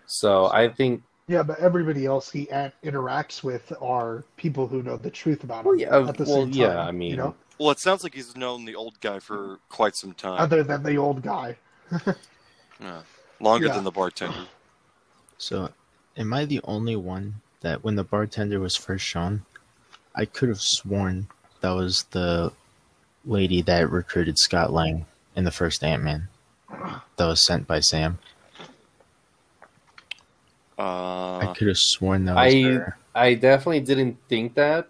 So I think. Yeah, but everybody else he at, interacts with are people who know the truth about him well, yeah, at the well, same time. Yeah, I mean, you know? Well, it sounds like he's known the old guy for quite some time. Other than the old guy. yeah, longer yeah. than the bartender. So, am I the only one that when the bartender was first shown, I could have sworn that was the lady that recruited Scott Lang in the first Ant-Man that was sent by Sam? Uh, I could have sworn that was I, her. I definitely didn't think that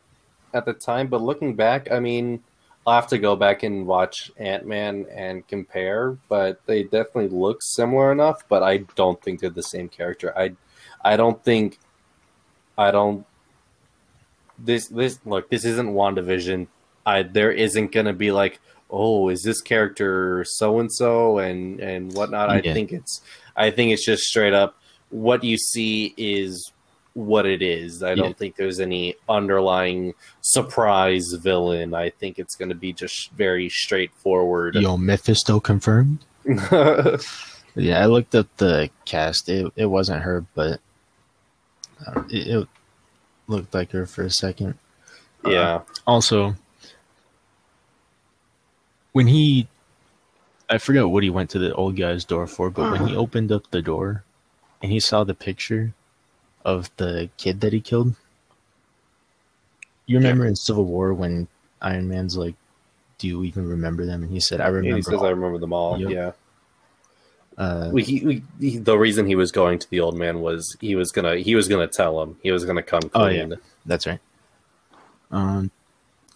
at the time, but looking back, I mean, I'll have to go back and watch Ant-Man and compare, but they definitely look similar enough, but I don't think they're the same character. I I don't think... I don't... This... this Look, this isn't WandaVision. I, there isn't going to be like, oh, is this character so-and-so and, and whatnot? Yeah. I think it's. I think it's just straight up what you see is what it is. I don't yeah. think there's any underlying surprise villain. I think it's going to be just very straightforward. Yo, Mephisto confirmed? yeah, I looked up the cast. It it wasn't her, but uh, it, it, looked like her for a second. Yeah. Uh, also, when he, I forgot what he went to the old guy's door for, but when he opened up the door and he saw the picture of the kid that he killed, you remember yeah. in Civil War when Iron Man's like, do you even remember them? And he said, I remember yeah, he says, all. I remember them all. Yep. Yeah. Uh, we, he, we, the reason he was going to the old man was he was gonna he was gonna tell him he was gonna come clean. Oh yeah, that's right. Um,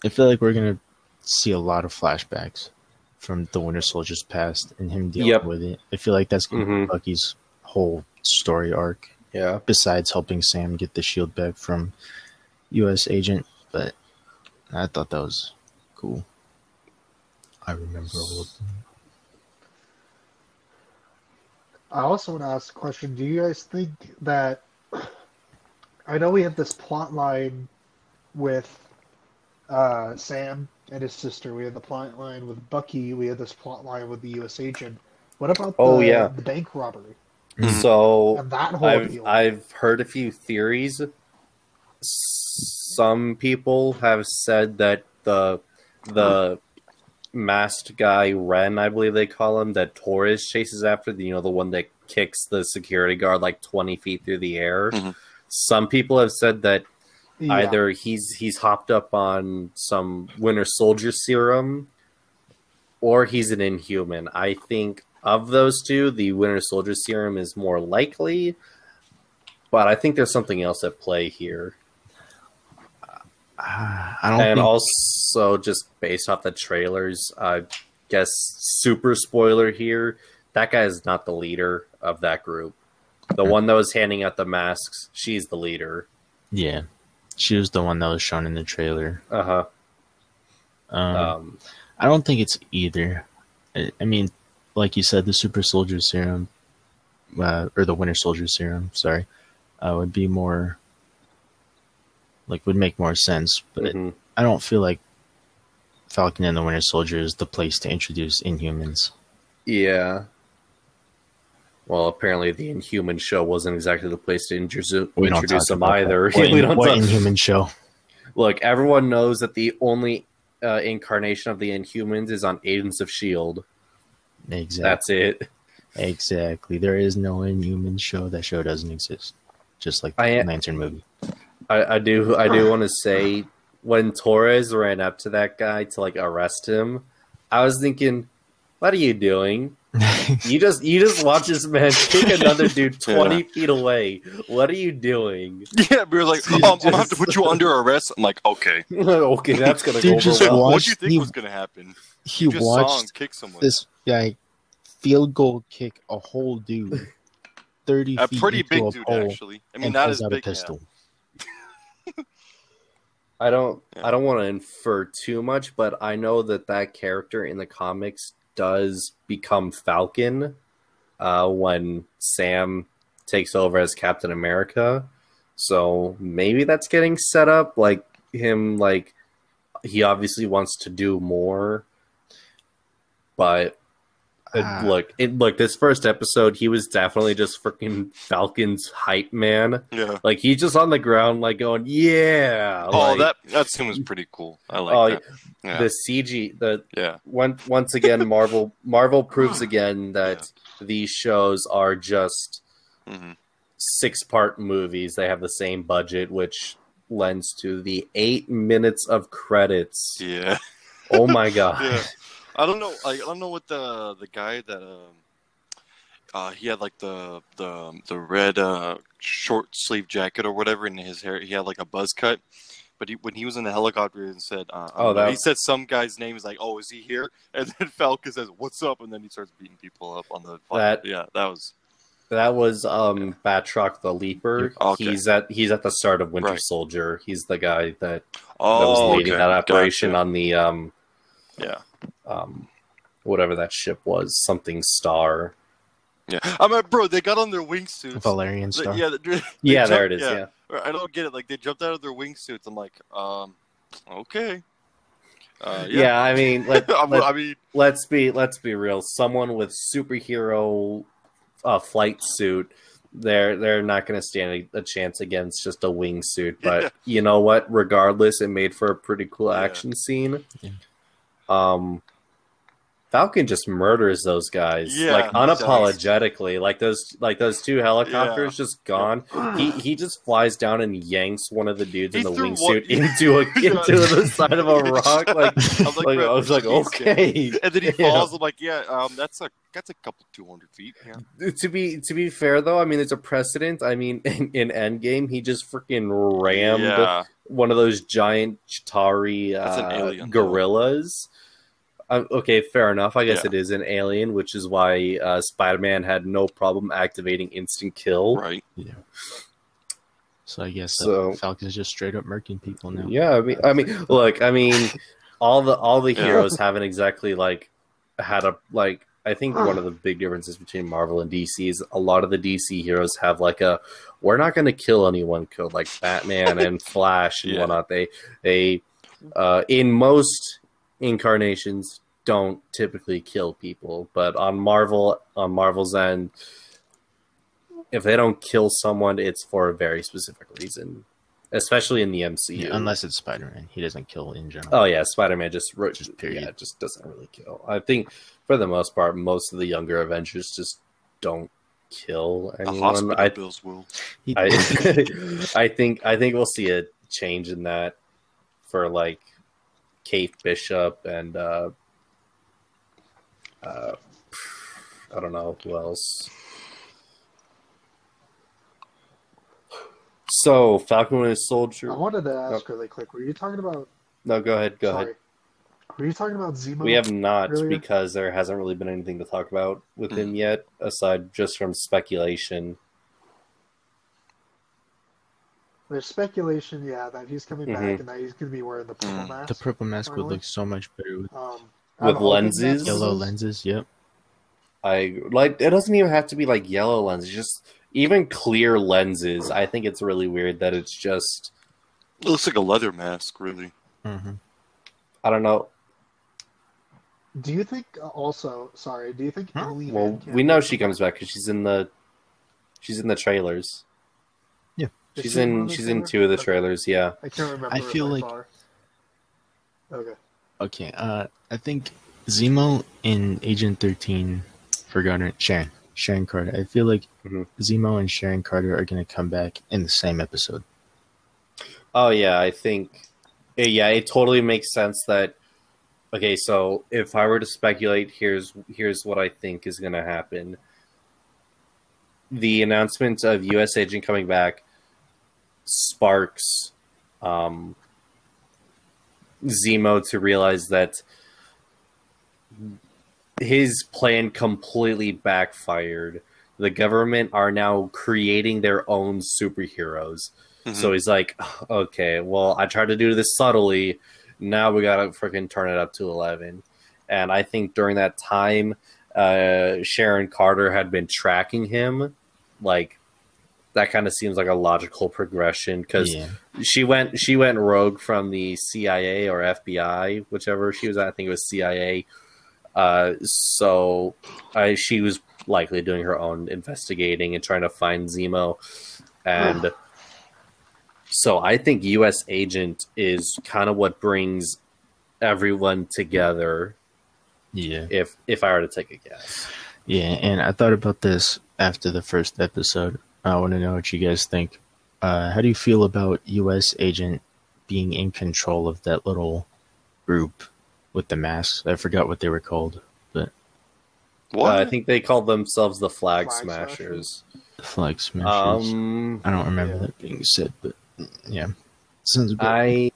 I feel like we're gonna see a lot of flashbacks from the Winter Soldier's past and him dealing yep. with it. I feel like that's gonna mm-hmm. be Bucky's whole story arc. Yeah. Besides helping Sam get the shield back from U S Agent, but I thought that was cool. I remember all of them. I also want to ask a question. Do you guys think that... I know we have this plot line with uh, Sam and his sister. We have the plot line with Bucky. We have this plot line with the U S agent. What about oh, the, yeah. the bank robbery? So and that whole I've, deal? I've heard a few theories. Some people have said that the the... masked guy Ren, I believe they call him, that Torres chases after, the you know, the one that kicks the security guard like twenty feet through the air. Mm-hmm. Some people have said that yeah. either he's he's hopped up on some Winter Soldier serum or he's an Inhuman. I think of those two, the Winter Soldier serum is more likely, but I think there's something else at play here. Uh, I don't and think... also, just based off the trailers, I guess super spoiler here, that guy is not the leader of that group. The one that was handing out the masks, she's the leader. Yeah, she was the one that was shown in the trailer. Uh-huh. Um, um, I don't think it's either. I, I mean, like you said, the Super Soldier Serum, uh, or the Winter Soldier Serum, sorry, uh, would be more... like, would make more sense, but mm-hmm. it, I don't feel like Falcon and the Winter Soldier is the place to introduce Inhumans. Yeah. Well, apparently the Inhuman show wasn't exactly the place to introduce, we introduce them either. What, we don't what talk... Inhuman show? Look, everyone knows that the only uh, incarnation of the Inhumans is on Agents of S H I E L D. Exactly. That's it. Exactly. There is no Inhuman show. That show doesn't exist. Just like the I, Lantern movie. I, I do I do want to say, when Torres ran up to that guy to like arrest him, I was thinking, what are you doing? You just you just watch this man kick another dude twenty yeah. feet away. What are you doing? Yeah, we were like, oh, I'm just... gonna have to put you under arrest. I'm like, okay, okay, that's gonna dude, go over well. What do you think he, was gonna happen? He you just watched saw him kick someone. This guy field goal kick a whole dude, thirty a feet pretty big dude actually. I mean, not as big. Pistol. Yeah. I don't I don't want to infer too much, but I know that that character in the comics does become Falcon uh, when Sam takes over as Captain America. So maybe that's getting set up, like him, like he obviously wants to do more. But ah. it, look, it, look, this first episode, he was definitely just freaking Falcon's hype man. Yeah, like he's just on the ground, like going, "Yeah." Oh, like, that that scene was pretty cool. I like oh, that. Yeah. The C G, the yeah. Once once again, Marvel Marvel proves again that yeah. these shows are just mm-hmm. six part movies. They have the same budget, which lends to the eight minutes of credits. Yeah. Oh my god. Yeah. I don't know. I don't know what the the guy that um, uh, he had like the the the red uh, short sleeve jacket or whatever in his hair. He had like a buzz cut. But he, when he was in the helicopter and said, uh, "Oh, that he was... said some guy's name is like, oh, is he here?" And then Falcon says, "What's up?" And then he starts beating people up on the that, yeah. That was that was um, Batroc the Leaper. Okay. He's at he's at the start of Winter right. Soldier. He's the guy that, oh, that was leading okay. that operation gotcha. on the um, yeah. Um, whatever that ship was, something Star. Yeah, I mean, bro, they got on their wingsuits. Valerian Star. They, yeah, they, they yeah jumped, there it is. Yeah. yeah, I don't get it. Like they jumped out of their wingsuits. I'm like, um, okay. Uh, yeah. yeah, I mean, let, I let, mean, let's be let's be real. Someone with superhero uh, flight suit They're they're not going to stand a chance against just a wingsuit. But yeah. you know what? Regardless, it made for a pretty cool action yeah. scene. Yeah. Um, Falcon just murders those guys yeah, like unapologetically. Like those like those two helicopters yeah. just gone. he he just flies down and yanks one of the dudes he in the wingsuit into a into the side of a rock. Like I was like, like, I was like okay. And then he falls. Yeah. I'm like, yeah, um, that's a that's a couple two hundred feet. Yeah. To be to be fair though, I mean, there's a precedent. I mean, in, in Endgame, he just freaking rammed yeah. one of those giant Chitauri uh, alien, gorillas. Though. Um, okay, fair enough. I guess yeah. it is an alien, which is why uh, Spider-Man had no problem activating instant kill. Right. Yeah. So I guess so, uh, Falcon's just straight up murking people now. Yeah, I mean, I mean, look, I mean, all the all the heroes haven't exactly like had a like. I think one of the big differences between Marvel and D C is a lot of the D C heroes have like a we're not going to kill anyone code, like Batman and Flash and yeah. whatnot. They they uh, in most incarnations don't typically kill people, but on Marvel, on Marvel's end, if they don't kill someone, it's for a very specific reason, especially in the M C U. Yeah, unless it's Spider-Man, he doesn't kill in general. Oh yeah, Spider-Man just just period yeah, just doesn't really kill. I think for the most part, most of the younger Avengers just don't kill anyone. A hospital I, bills will. I, I think I think we'll see a change in that for like Kate Bishop and uh, uh, I don't know who else. So Falcon and his Soldier. I wanted to ask no. really quick. Were you talking about? No, go ahead. Go Sorry. ahead. Were you talking about Zemo? We have not earlier? Because there hasn't really been anything to talk about with mm. him yet, aside just from speculation. There's speculation, yeah, that he's coming mm-hmm. back and that he's going to be wearing the purple mm. mask. The purple mask finally. would look so much better with, um, with lenses. Yellow lenses, yep. I like. It doesn't even have to be like yellow lenses. Just even clear lenses. I think it's really weird that it's just. It looks like a leather mask, really. Mm-hmm. I don't know. Do you think also? Sorry. Do you think? Huh? Ellie well, we know she comes back because she's in the. She's in the trailers. She's she in she's in two of the trailers, yeah. I can't remember. I feel like far. Okay. Okay, uh I think Zemo in Agent thirteen forgotten Sharon. Sharon Carter. I feel like mm-hmm. Zemo and Sharon Carter are gonna come back in the same episode. Oh yeah, I think yeah, it totally makes sense that okay, so if I were to speculate, here's here's what I think is gonna happen. The announcement of U S Agent coming back sparks um, Zemo to realize that his plan completely backfired. The government are now creating their own superheroes. Mm-hmm. So he's like, okay, well, I tried to do this subtly. Now we gotta freaking turn it up to eleven. And I think during that time, uh, Sharon Carter had been tracking him, like, that kind of seems like a logical progression because yeah. she went she went rogue from the C I A or F B I, whichever she was at. I think it was C I A. Uh, so I, she was likely doing her own investigating and trying to find Zemo. And so I think U S Agent is kind of what brings everyone together. Yeah. If if I were to take a guess. Yeah, and I thought about this after the first episode. I want to know what you guys think. Uh, how do you feel about U S Agent being in control of that little group with the masks? I forgot what they were called, but what uh, I think they called themselves the Flag, Flag Smashers. The Flag Smashers. Um, I don't remember yeah. that being said, but yeah, sounds good. I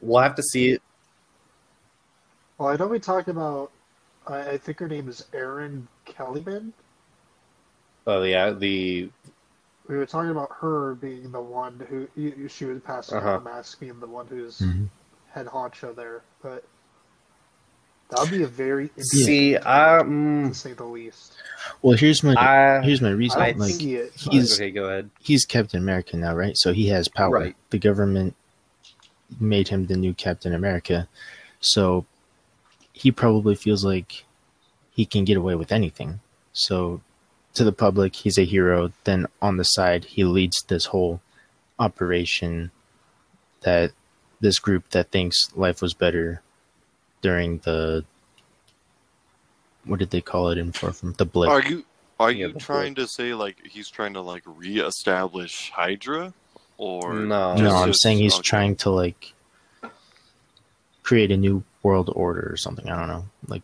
we'll have to see it. Well, I know we talked about. I, I think her name is Erin Kellyman. Oh yeah, the we were talking about her being the one who she was passing uh-huh. the mask, being the one who's mm-hmm. head honcho there. But that would be a very interesting see, um, to say the least. Well, here's my I, here's my reason. I like, see it. He's okay, go ahead. He's Captain America now, right? So he has power. Right. The government made him the new Captain America, so he probably feels like he can get away with anything. So to the public, he's a hero. Then on the side, he leads this whole operation that this group that thinks life was better during the, what did they call it in Far From the Blip? Are you are yeah, you trying blip. to say like he's trying to like reestablish Hydra, or no? Just, no, I'm just, saying he's okay. trying to like create a new world order or something. I don't know, like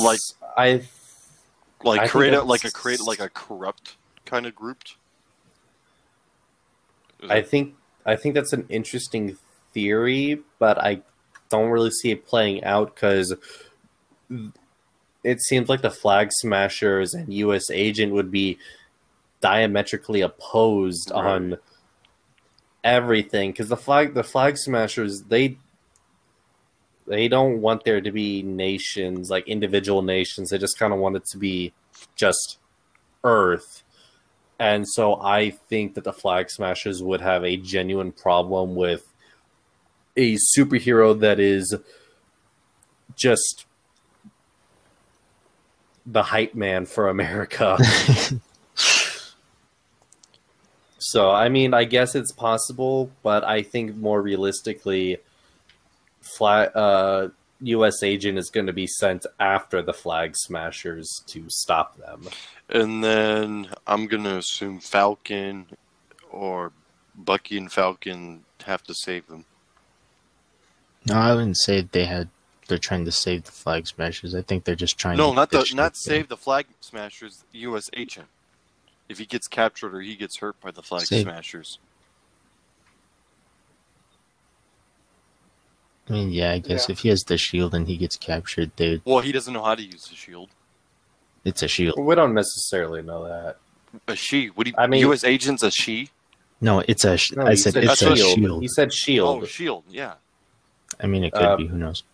like I like I create a, like a create like a corrupt kind of group. Is I it? think I think that's an interesting theory, but I don't really see it playing out because it seems like the Flag Smashers and U S Agent would be diametrically opposed right. on everything, because the flag the Flag Smashers, they they don't want there to be nations, like individual nations. They just kind of want it to be just Earth. And so I think that the Flag Smashers would have a genuine problem with a superhero that is just the hype man for America. So, I mean, I guess it's possible, but I think more realistically, flag, uh, U S Agent is going to be sent after the Flag Smashers to stop them. And then I'm going to assume Falcon or Bucky and Falcon have to save them. No, I wouldn't say they had. They're trying to save the Flag Smashers. I think they're just trying. No, to not the not them. save the Flag Smashers. U S Agent, if he gets captured or he gets hurt by the Flag save. Smashers. I mean, yeah, I guess yeah. if he has the shield and he gets captured, they. Well, he doesn't know how to use the shield. It's a shield. Well, we don't necessarily know that. A she? What do you? I mean, U S Agent's a she. No, it's a. No, I said, said it's a shield. shield. He said shield. Oh, shield. Yeah. I mean, it could um, be. Who knows?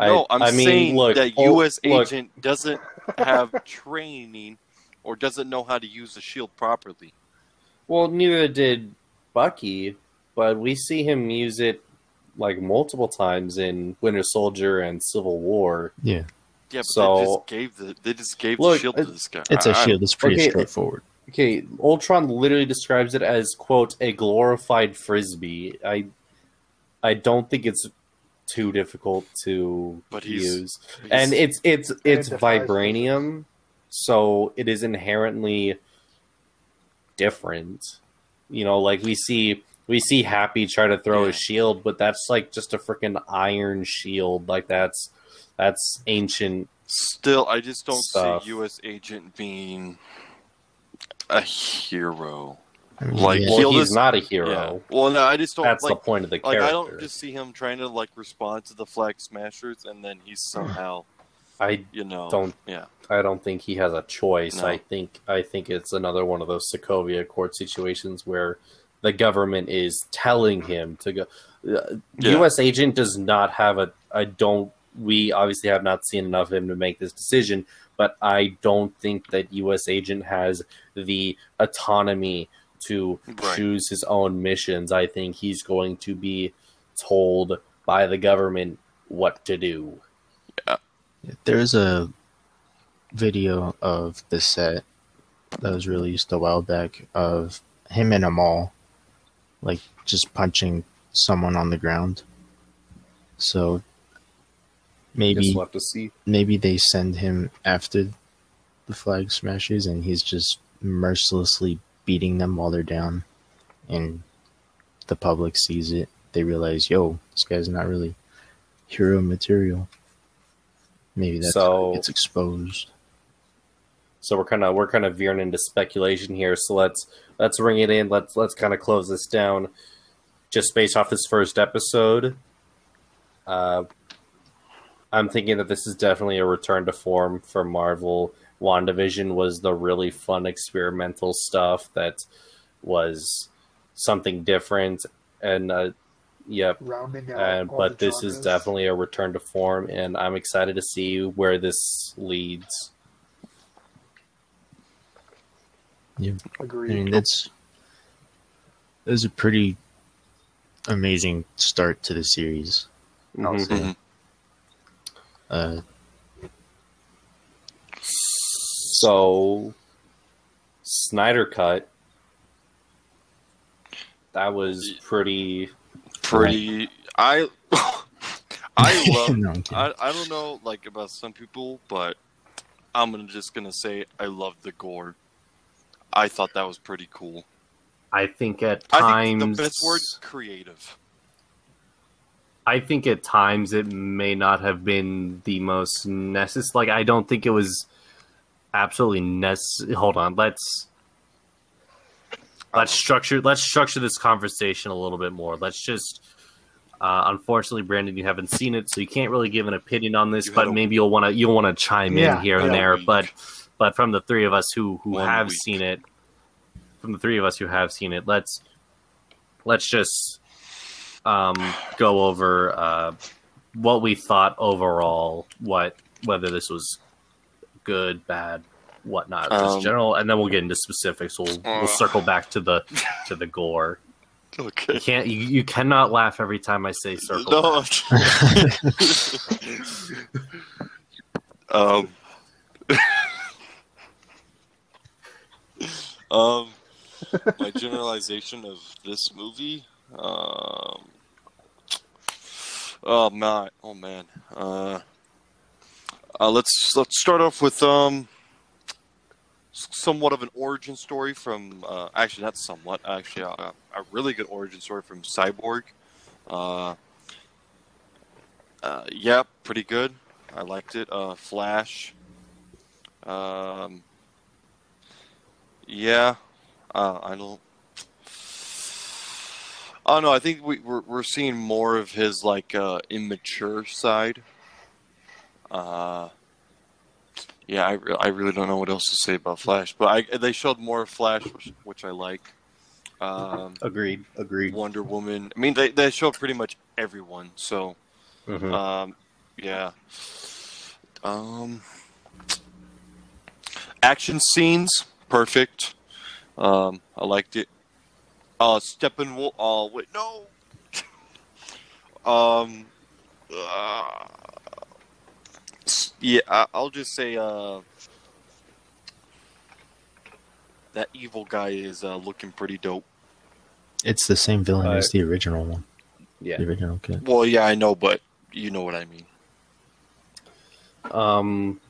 No, I'm I mean, saying look, that U S oh, Agent look. doesn't have training or doesn't know how to use the shield properly. Well, neither did Bucky, but we see him use it like multiple times in Winter Soldier and Civil War. Yeah, yeah. But so, they just gave the they just gave look, the shield to this guy. It's a shield. It's pretty okay, straightforward. Okay, Ultron literally describes it as quote a glorified frisbee. I, I don't think it's too difficult to but he's, use, he's, and it's it's it's vibranium, so it is inherently different. You know, like we see we see Happy try to throw yeah. a shield, but that's like just a freaking iron shield. Like that's that's ancient. Still, I just don't stuff. see U S Agent being a hero. Like yeah. well, he's not a hero. Yeah. Well, no, I just don't. That's like, the point of the character. Like, I don't just see him trying to like respond to the Flag Smashers, and then he's somehow. I you know don't. Yeah, I don't think he has a choice. No. I think I think it's another one of those Sokovia Accord situations where the government is telling him to go. The yeah. U S Agent does not have a. I don't. We obviously have not seen enough of him to make this decision, but I don't think that U S Agent has the autonomy to right. choose his own missions. I think he's going to be told by the government what to do. Yeah. There's a video of the set that was released a while back of him in a mall, like just punching someone on the ground. So maybe we'll have to see. Maybe they send him after the Flag Smashers and he's just mercilessly beating them while they're down, and the public sees it. They realize, yo, this guy's not really hero material. Maybe that's so, how it gets exposed. So we're kind of we're kind of veering into speculation here. So let's let's ring it in. Let's let's kind of close this down. Just based off this first episode, uh, I'm thinking that this is definitely a return to form for Marvel. WandaVision was the really fun experimental stuff that was something different, and uh, yep. Rounding out and, all but the this genres. is definitely a return to form, and I'm excited to see where this leads. Yeah, agreed. I mean, that's that was a pretty amazing start to the series. Mm-hmm. I'll say. Uh. So, Snyder Cut, that was pretty... Pretty... I... I love... no, I, I don't know, like, about some people, but I'm just gonna say I love the gore. I thought that was pretty cool. I think at times... I think the best word is creative. I think at times it may not have been the most necessary. Like, I don't think it was absolutely necessary. Hold on, let's... Let's structure Let's structure this conversation a little bit more. Let's just... Uh, unfortunately, Brandon, you haven't seen it, so you can't really give an opinion on this, you but maybe you'll want to you'll want to chime yeah, in here and there. Week. But but from the three of us who, who have week. seen it, from the three of us who have seen it, let's let's just um, go over uh, what we thought overall. What whether this was good, bad, whatnot, um, just general, and then we'll get into specifics. We'll uh, we'll circle back to the to the gore. Okay. You can't. You, you cannot laugh every time I say circle. No. um. um. My generalization of this movie. Um. Oh man. Oh man. Uh. Uh. Let's let's start off with um. somewhat of an origin story from uh, actually not somewhat actually uh, a really good origin story from Cyborg. Uh, uh, yeah, pretty good. I liked it. Uh, Flash. Um, yeah, uh, I don't. I don't know. I think we, we're we're seeing more of his like uh, immature side. Uh. Yeah, I, re- I really don't know what else to say about Flash, but I, they showed more Flash, which, which I like. Um, agreed, agreed. Wonder Woman. I mean, they, they showed pretty much everyone, so mm-hmm. um, yeah. Um, action scenes, perfect. Um, I liked it. Uh, Steppenwolf. Oh wait, no. um. Uh... Yeah, I'll just say uh, that evil guy is uh, looking pretty dope. It's the same villain uh, as the original one. Yeah, the original kid. Well, yeah, I know, but you know what I mean. Um,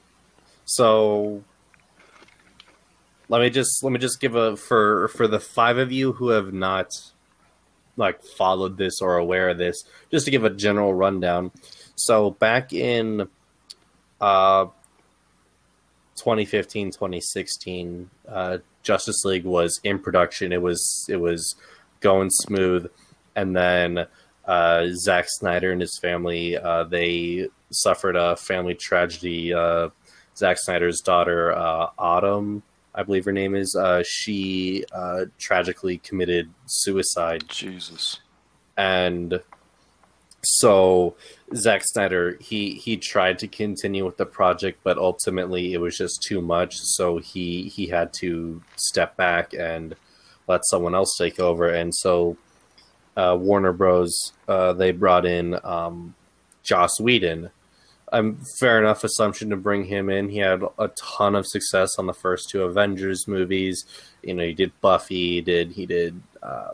so let me just let me just give a for for the five of you who have not like followed this or aware of this, just to give a general rundown. So back in. Uh, twenty fifteen, twenty sixteen, uh, Justice League was in production. It was it was going smooth, and then uh, Zack Snyder and his family uh, they suffered a family tragedy. Uh, Zack Snyder's daughter uh, Autumn, I believe her name is, uh, she uh, tragically committed suicide. Jesus, and. So Zack Snyder, he, he tried to continue with the project, but ultimately it was just too much. So he, he had to step back and let someone else take over. And so uh, Warner Bros., uh, they brought in um, Joss Whedon. Um, fair enough assumption to bring him in. He had a ton of success on the first two Avengers movies. You know, he did Buffy, he did, he did uh,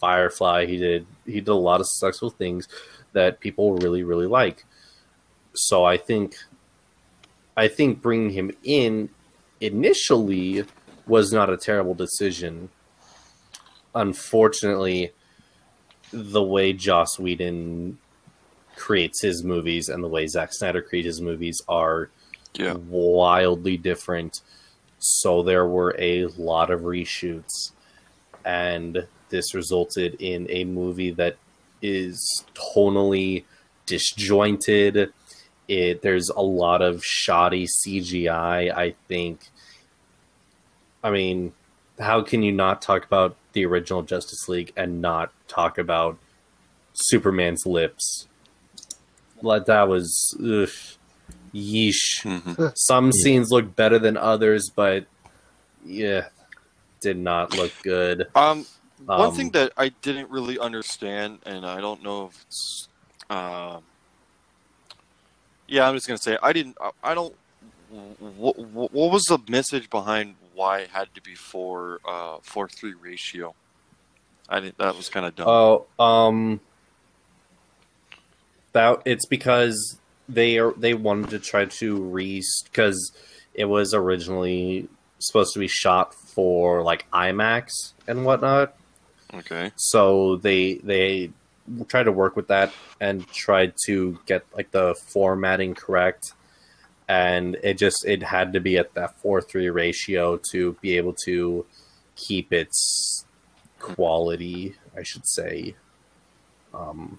Firefly, he did he did a lot of successful things that people really really like. So I think I think bringing him in initially was not a terrible decision. Unfortunately, the way Joss Whedon creates his movies and the way Zack Snyder creates his movies are yeah. wildly different. So there were a lot of reshoots, and this resulted in a movie that is tonally disjointed. It there's a lot of shoddy C G I, I think. I mean, how can you not talk about the original Justice League and not talk about Superman's lips? Like, that was... Ugh, yeesh. Mm-hmm. Some yeah. scenes look better than others, but... Yeah. Did not look good. Um... One um, thing that I didn't really understand, and I don't know if it's, uh, yeah, I'm just gonna say I didn't. I, I don't what, what was the message behind why it had to be four uh four three ratio? I didn't, that was kind of dumb. Oh, um, that it's because they are they wanted to try to re because it was originally supposed to be shot for like IMAX and whatnot. Okay. So they they tried to work with that and tried to get like the formatting correct, and it just it had to be at that four three ratio to be able to keep its quality, I should say. Um,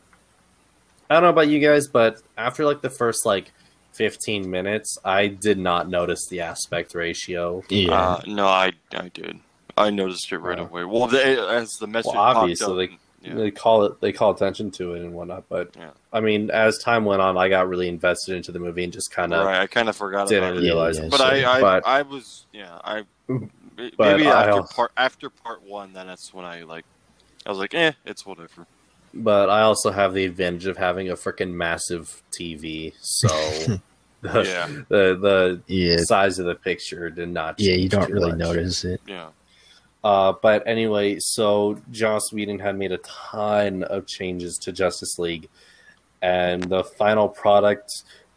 I don't know about you guys, but after like the first like fifteen minutes, I did not notice the aspect ratio. Yeah, uh, no, I I did. I noticed it right yeah. away. Well, they, as the message well, obviously popped up, they, and, yeah. they call it they call attention to it and whatnot. But yeah. I mean, as time went on, I got really invested into the movie and just kind of right. I kind of forgot. Didn't about it. realize, yeah, yeah, but, sure. I, I, but I was yeah I. Maybe after part after part one, then that's when I like. I was like, eh, it's whatever. But I also have the advantage of having a freaking massive T V, so the, yeah. the the yeah. size of the picture did not change. Yeah, you don't really much. notice it. Yeah. Uh, but anyway, so Joss Whedon had made a ton of changes to Justice League, and the final product,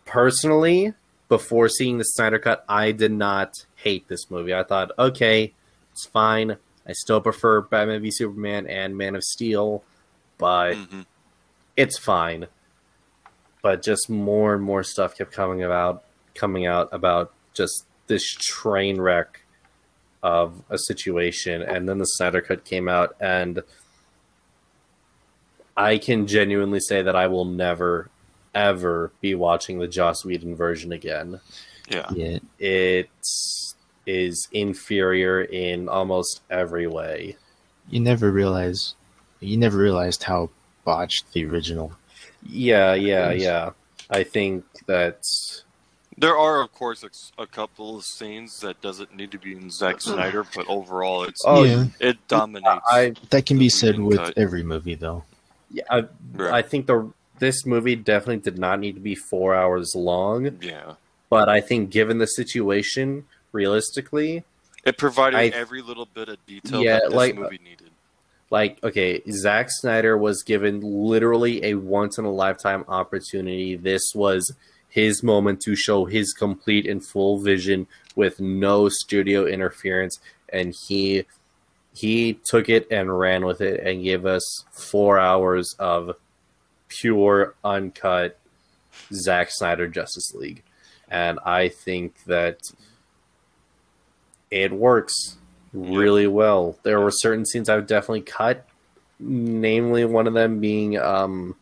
personally, before seeing the Snyder Cut, I did not hate this movie. I thought, okay, it's fine. I still prefer Batman v Superman and Man of Steel, but mm-hmm. it's fine. But just more and more stuff kept coming about, coming out about just this train wreck of a situation, and then the Snyder Cut came out, and I can genuinely say that I will never, ever be watching the Joss Whedon version again. Yeah, yeah. It's... is inferior in almost every way. You never realize, you never realized how botched the original. Yeah, yeah, is. yeah. I think that there are, of course, a couple of scenes that doesn't need to be in Zack Snyder, but overall, it's oh, yeah. it dominates. I, that can be said with cut. every movie, though. Yeah, I, right. I think the this movie definitely did not need to be four hours long. Yeah, but I think given the situation, realistically, it provided I, every little bit of detail yeah, that this like, movie needed. Like, okay, Zack Snyder was given literally a once-in-a-lifetime opportunity. This was his moment to show his complete and full vision with no studio interference, and he he took it and ran with it and gave us four hours of pure, uncut Zack Snyder Justice League. And I think that it works really well. There were certain scenes I would definitely cut, namely one of them being um,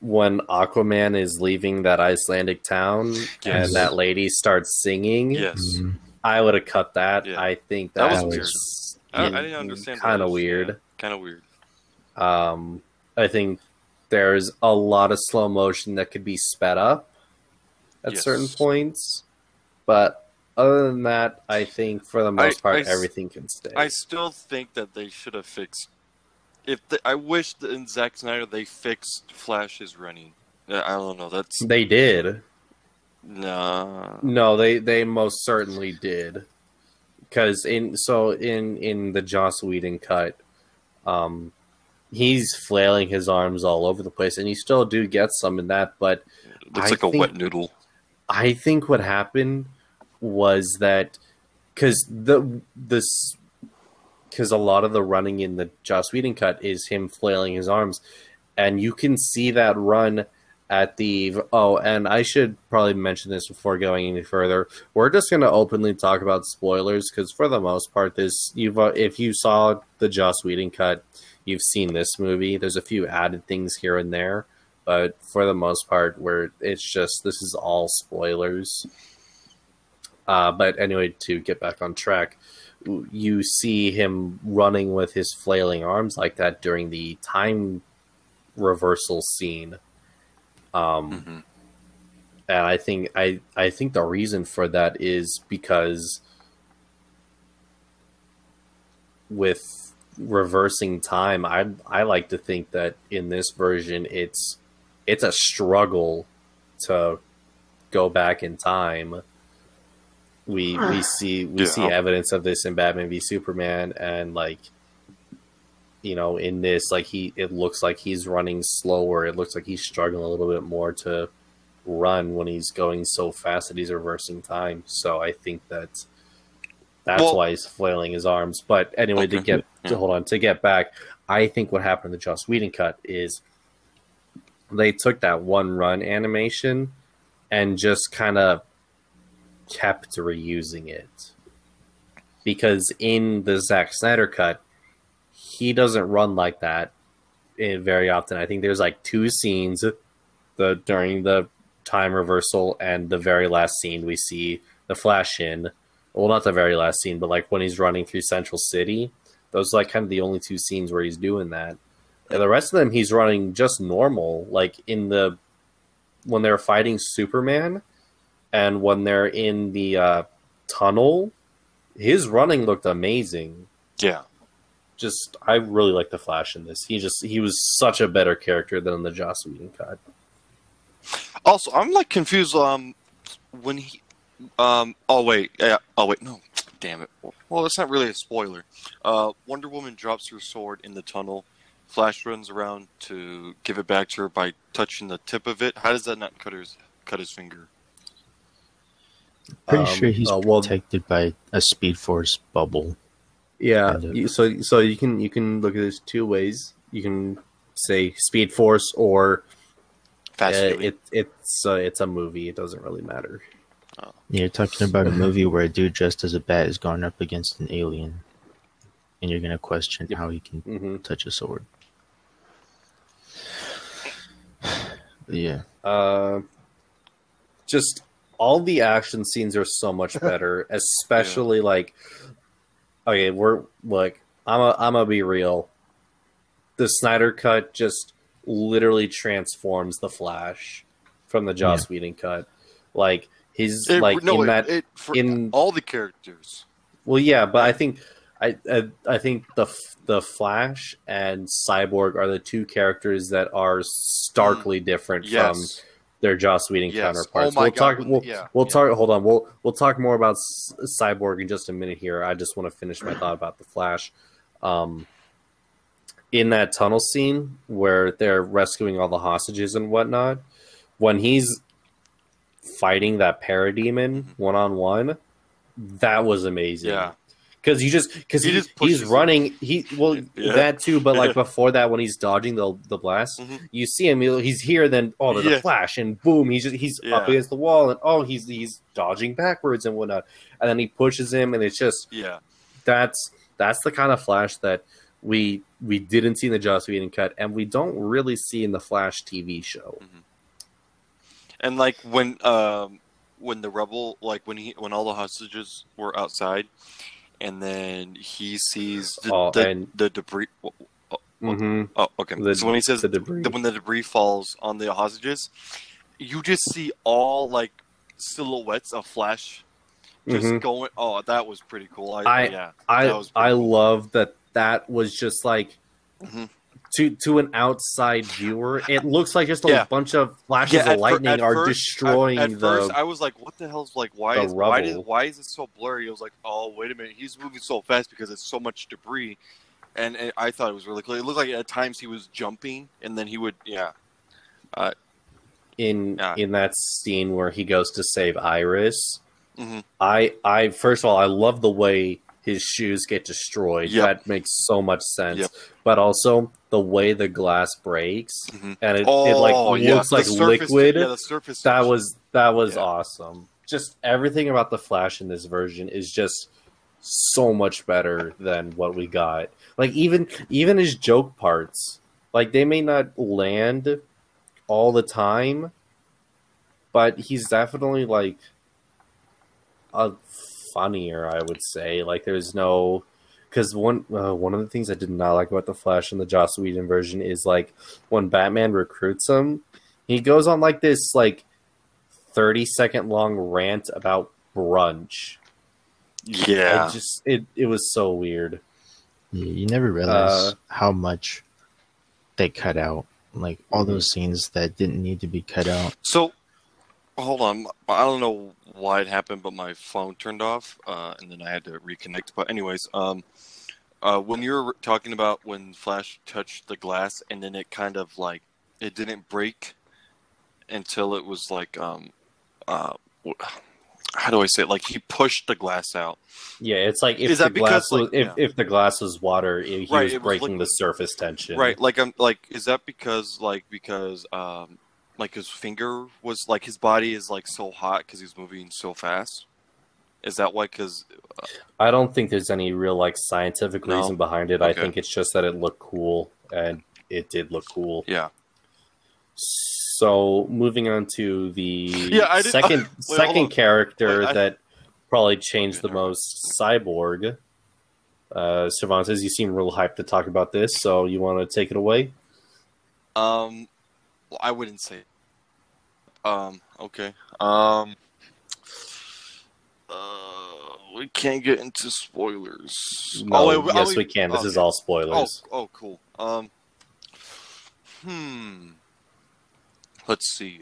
when Aquaman is leaving that Icelandic town yes. and that lady starts singing. Yes, I would have cut that. Yeah. I think that, that was, was weird. I, I didn't understand. Kind of weird. Yeah, kind of weird. Um, I think there's a lot of slow motion that could be sped up at yes. certain points, but other than that, I think for the most I, part, I, everything can stay. I still think that they should have fixed. If the, I wish that in Zack Snyder they fixed Flash's running. I don't know. That's they did. No, no, they they most certainly did. Because in so in in the Joss Whedon cut, um, he's flailing his arms all over the place, and you still do get some in that, but it's I like think, a wet noodle. I think what happened was that because the this because a lot of the running in the Joss Whedon cut is him flailing his arms, and you can see that run at the oh, and I should probably mention this before going any further. We're just going to openly talk about spoilers because for the most part, this you've uh, if you saw the Joss Whedon cut, you've seen this movie. There's a few added things here and there, but for the most part, where it's just this is all spoilers. Uh, but anyway, to get back on track, you see him running with his flailing arms like that during the time reversal scene. Um, mm-hmm. And I think I, I think the reason for that is because with reversing time, I I like to think that in this version, it's it's a struggle to go back in time, we we see we yeah. see evidence of this in Batman v Superman, and like, you know, in this, like, he it looks like he's running slower. It looks like he's struggling a little bit more to run when he's going so fast that he's reversing time. So I think that that's well, why he's flailing his arms. But anyway, okay. to get yeah. to hold on to get back, I think what happened in the Joss Whedon cut is they took that one run animation and just kind of kept reusing it, because in the Zack Snyder cut, he doesn't run like that very often. I think there's like two scenes, the during the time reversal and the very last scene we see the Flash in. Well, not the very last scene, but like when he's running through Central City, those are like kind of the only two scenes where he's doing that. And the rest of them, he's running just normal. Like in the when they're fighting Superman, and when they're in the uh, tunnel, his running looked amazing. Yeah, just I really like the Flash in this. He just he was such a better character than in the Joss Whedon cut. Also, I'm like confused. Um, when he. Um, oh wait, yeah, oh wait, no, damn it. Well, that's not really a spoiler. Uh, Wonder Woman drops her sword in the tunnel. Flash runs around to give it back to her by touching the tip of it. How does that not cut his cut his finger? Pretty um, sure he's uh, well, protected by a Speed Force bubble. Yeah, kind of. so so you can you can look at this two ways. You can say Speed Force or Fast. Uh, it it's uh, it's a movie. It doesn't really matter. Oh. You're talking about a movie where a dude dressed as a bat is going up against an alien, and you're going to question yep. how he can mm-hmm. touch a sword. yeah. Uh, just all the action scenes are so much better, especially yeah. like, okay, we're like, I'm a, I'm gonna be real. The Snyder cut just literally transforms the Flash from the Joss yeah. Whedon cut. Like, He's it, like no, in that it, it, for in all the characters. Well, yeah, but I think I, I I think the the Flash and Cyborg are the two characters that are starkly different yes. from their Joss Whedon yes. counterparts. Oh we'll God. talk. We'll, yeah. we'll yeah. talk. Hold on. We'll we'll talk more about Cyborg in just a minute here. I just want to finish my thought about the Flash. Um, in that tunnel scene where they're rescuing all the hostages and whatnot, when he's fighting that parademon one on one, that was amazing. Yeah, because you just because he, he he's running. Him. He well yeah. that too, but like before that, when he's dodging the the blast, mm-hmm. you see him. He's here, then oh, there's yeah. a flash, and boom, he's just he's yeah. up against the wall, and oh, he's he's dodging backwards and whatnot, and then he pushes him, and it's just yeah, that's that's the kind of Flash that we we didn't see in the Joss Whedon cut, and we don't really see in the Flash T V show. Mm-hmm. And like when, um, when the rebel, like when he, when all the hostages were outside, and then he sees the, oh, the, and the debris. Oh, mm-hmm. oh okay. The, so when he says the debris, the, when the debris falls on the hostages, you just see all like silhouettes of Flash just mm-hmm. going. Oh, that was pretty cool. I, I yeah, I, that was I cool. love that. That was just like. Mm-hmm. To to an outside viewer, it looks like just a yeah. bunch of flashes yeah, of lightning fir- are first, destroying at, at the. First, I was like, "What the hell's like? Why is rubble. why did, why is it so blurry?" I was like, "Oh, wait a minute, he's moving so fast because it's so much debris," and, and I thought it was really cool. It looked like at times he was jumping, and then he would, yeah. Uh, in yeah. in that scene where he goes to save Iris, mm-hmm. I I first of all I love the way his shoes get destroyed. Yep. That makes so much sense, yep. but also. The way the glass breaks mm-hmm. and it, oh, it like yeah. looks the like surface, liquid. Yeah, the surface that surface. was that was yeah. awesome. Just everything about the Flash in this version is just so much better than what we got. Like even even his joke parts, like they may not land all the time, but he's definitely like a funnier, I would say. Like there's no. Because one uh, one of the things I did not like about the Flash in the Joss Whedon version is like when Batman recruits him, he goes on like this like thirty second long rant about brunch. Yeah, I just it it was so weird. Yeah, you never realize uh, how much they cut out, like all those scenes that didn't need to be cut out. So Hold on. I don't know why it happened, but my phone turned off, uh, and then I had to reconnect. But anyways, um, uh, when you were talking about when Flash touched the glass, and then it kind of like it didn't break until it was like, um, uh, how do I say it? Like he pushed the glass out. Yeah, it's like if Is the that glass because, was, like, if, yeah. if the glass was water, it, he right, was it breaking was like, the surface tension. Right. Like I'm like, is that because like because um. Like his finger was like his body is like so hot because he's moving so fast. Is that why? Because uh, I don't think there's any real like scientific no? reason behind it. Okay. I think it's just that it looked cool, and it did look cool. Yeah. So moving on to the yeah, I did, second uh, wait, second character wait, I, that probably changed the most, Cyborg. Uh, Cervantes, you seem real hyped to talk about this, so you want to take it away? Um. I wouldn't say. Um, okay. Um, uh, we can't get into spoilers. No, oh, wait, yes, we, we can. This okay. is all spoilers. Oh, oh, cool. Um, hmm. Let's see.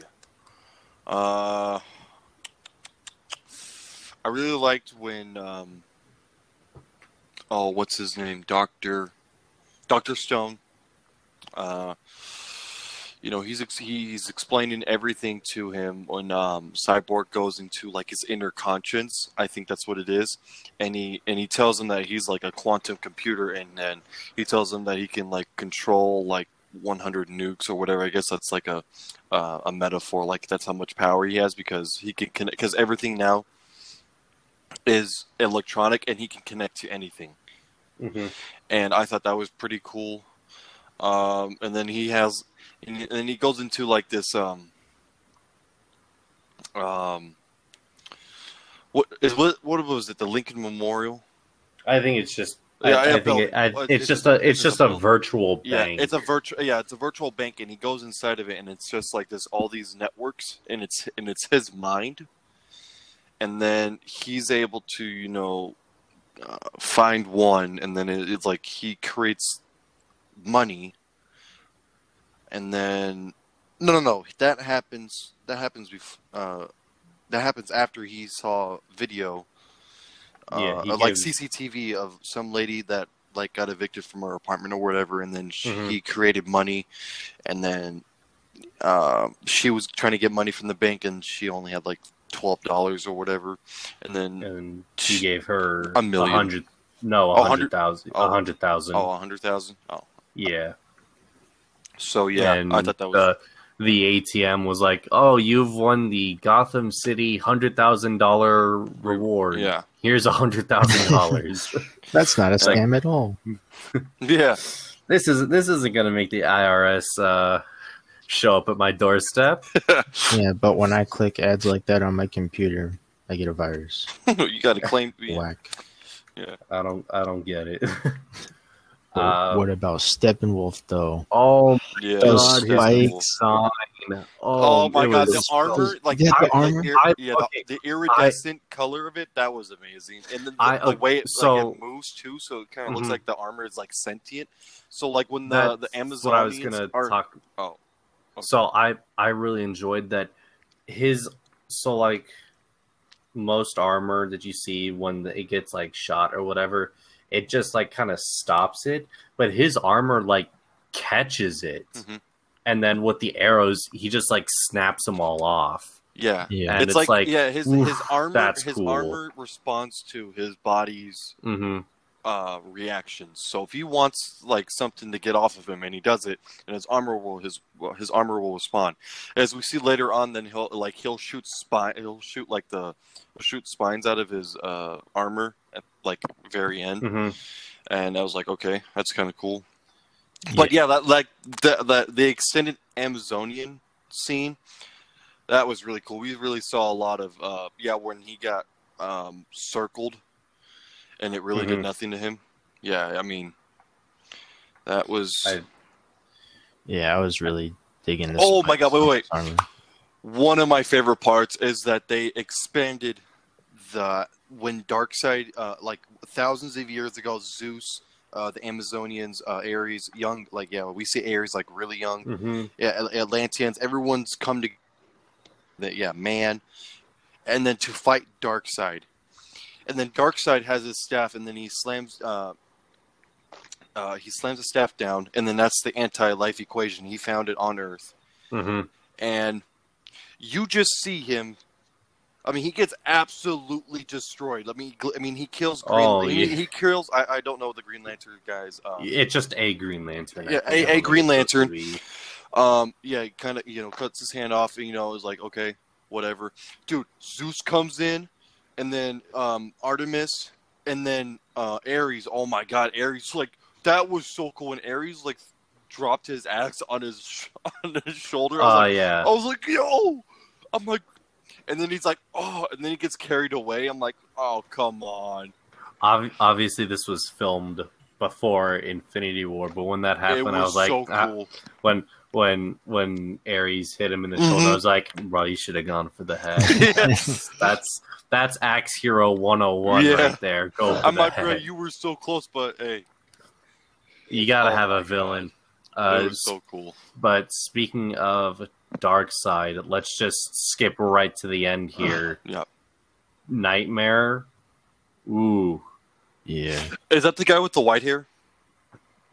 Uh, I really liked when. Um, oh, what's his name? Doctor, Doctor Stone. Uh. You know, he's ex- he's explaining everything to him when um, Cyborg goes into like his inner conscience. I think that's what it is, and he and he tells him that he's like a quantum computer, and then he tells him that he can like control like one hundred nukes or whatever. I guess that's like a uh, a metaphor. Like that's how much power he has because he can connect because everything now is electronic, and he can connect to anything. Mm-hmm. And I thought that was pretty cool. Um, and then he has. And then he goes into like this. Um, um, what is what? What was it? The Lincoln Memorial? I think it's just. Yeah, I, I think it, I, it's, it's just a. It's, it's just a, a virtual yeah, bank. It's a virtual. Yeah, it's a virtual bank, and he goes inside of it, and it's just like this. All these networks, and it's and it's his mind, and then he's able to, you know, uh, find one, and then it, it's like he creates money. And then, no, no, no. That happens. That happens. Bef- uh, that happens after he saw video, uh, yeah, he like gave... C C T V of some lady that like got evicted from her apartment or whatever. And then she mm-hmm. created money, and then uh, she was trying to get money from the bank, and she only had like twelve dollars or whatever. And then and she, she gave her a million. one hundred No, a hundred thousand. A hundred thousand. Oh, a hundred thousand. Oh, yeah. So yeah, and I thought that was the, the A T M was like, "Oh, you've won the Gotham City hundred thousand dollar reward. Yeah, here's a hundred thousand dollars." That's not a scam at all. Yeah, this is this isn't gonna make the I R S uh, show up at my doorstep. Yeah, but when I click ads like that on my computer, I get a virus. You got to claim to be whack. Yeah, I don't. I don't get it. Um, what about Steppenwolf though? Oh yeah, those God, spikes! Oh, oh my God, the armor! Like yeah, the, the armor, the, I, yeah, okay. the, the iridescent I, color of it—that was amazing. And then the, I, okay, the way it, so, like, it moves too, so it kind of mm-hmm. looks like the armor is like sentient. So like when the That's the Amazonians what I was gonna are, talk. Oh, okay. So I I really enjoyed that. His so like most armor that you see when it gets like shot or whatever. It just like kind of stops it, but his armor like catches it, mm-hmm. and then with the arrows, he just like snaps them all off. Yeah, yeah. And it's, it's like, like yeah, his his armor his cool. armor responds to his body's mm-hmm. uh, reactions. So if he wants like something to get off of him, and he does it, and his armor will his his armor will respond. As we see later on, then he'll like he'll shoot spine he'll shoot like the he'll shoot spines out of his uh, armor. At, like very end, mm-hmm. and I was like, okay, that's kind of cool. Yeah. But yeah, that like the, the the extended Amazonian scene, that was really cool. We really saw a lot of uh, yeah when he got um, circled, and it really mm-hmm. did nothing to him. Yeah, I mean, that was. I... Yeah, I was really digging this. Oh my God! Wait, wait. Army. One of my favorite parts is that they expanded the. When Darkseid, uh, like thousands of years ago, Zeus, uh, the Amazonians, uh, Ares, young, like, yeah, we see Ares, like, really young, mm-hmm. yeah, Atlanteans, everyone's come to the, yeah, man, and then to fight Darkseid. And then Darkseid has his staff, and then he slams uh, uh, he slams the staff down, and then that's the anti-life equation. He found it on Earth. Mm-hmm. And you just see him. I mean, he gets absolutely destroyed. Let me. I mean, he kills. Green, oh, yeah. he, he kills. I, I don't know the Green Lantern guys. Um, it's just a Green Lantern. Yeah, a, a Green Lantern. Um, yeah, kind of. You know, cuts his hand off, and you know, is like, okay, whatever. Dude, Zeus comes in, and then um, Artemis, and then uh, Ares. Oh my God, Ares! Like that was so cool. And Ares like dropped his axe on his on his shoulder. Oh uh, like, yeah. I was like, yo, I'm like. And then he's like, oh, and then he gets carried away. I'm like, oh, come on. Obviously, this was filmed before Infinity War, but when that happened, was I was like, so cool. ah, when when when Ares hit him in the mm-hmm. shoulder, I was like, bro, you should have gone for the head. Yes. that's that's Axe Hero one oh one yeah. right there. Go for I'm the like, head. Bro, you were so close, but hey, you gotta oh have a villain. Uh, it was so cool. But speaking of Darkseid, let's just skip right to the end here. Yep. Nightmare. Ooh. Yeah. Is that the guy with the white hair?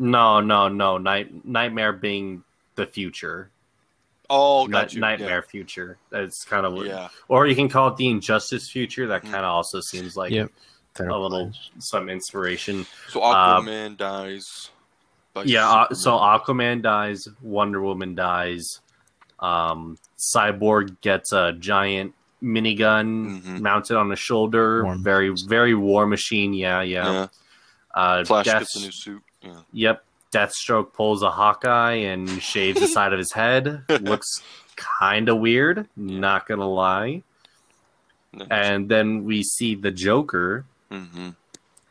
No, no, no. Night Nightmare being the future. Oh, got you. Nightmare yeah. future. That's kind of yeah. Or you can call it the Injustice future. That kind of mm. also seems like yep. a little some inspiration. So Aquaman uh, dies. Yeah, uh, so Aquaman dies, Wonder Woman dies, um, Cyborg gets a giant minigun mm-hmm. mounted on his shoulder, War very, machine. very War Machine, yeah, yeah. yeah. Uh, Flash Death, gets a new suit. Yeah. Yep, Deathstroke pulls a Hawkeye and shaves the side of his head. Looks kind of weird, not going to lie. Nice. And then we see the Joker. Mm-hmm.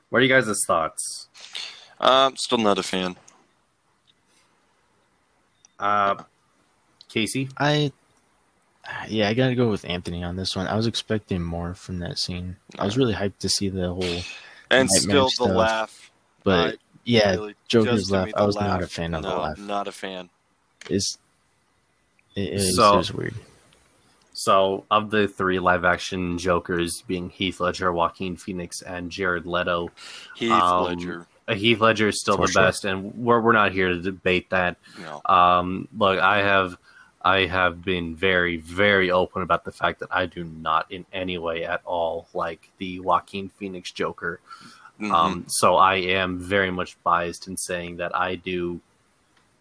What are you guys' thoughts? I'm uh, still not a fan. Uh, Casey? I, yeah, I gotta go with Anthony on this one. I was expecting more from that scene. I was really hyped to see the whole and still stuff, the laugh. But I yeah, really Joker's laugh. I was laugh. not a fan of no, the laugh. Not a fan. It's it is so, it weird. So of the three live action Jokers, being Heath Ledger, Joaquin Phoenix, and Jared Leto, Heath um, Ledger. Heath Ledger is still For the sure. best, and we're we're not here to debate that. No. Um, look, I have I have been very, very open about the fact that I do not in any way at all like the Joaquin Phoenix Joker. Mm-hmm. Um, so I am very much biased in saying that I do.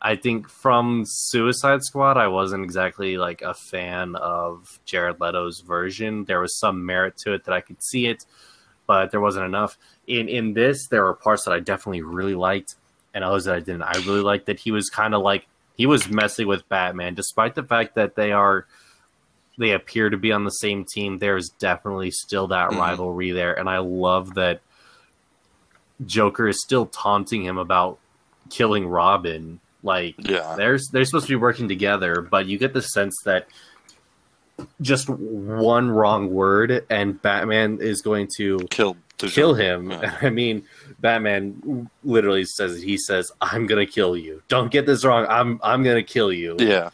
I think from Suicide Squad, I wasn't exactly like a fan of Jared Leto's version. There was some merit to it that I could see it, but there wasn't enough. In in this, there were parts that I definitely really liked and others that I didn't. I really liked that he was kind of like, he was messing with Batman. Despite the fact that they are, they appear to be on the same team, there is definitely still that mm-hmm. rivalry there. And I love that Joker is still taunting him about killing Robin. Like, yeah. they're, they're supposed to be working together, but you get the sense that just one wrong word and Batman is going to kill to kill him. Yeah. I mean, Batman literally says, he says, I'm going to kill you. Don't get this wrong. I'm I'm going to kill you. Yeah.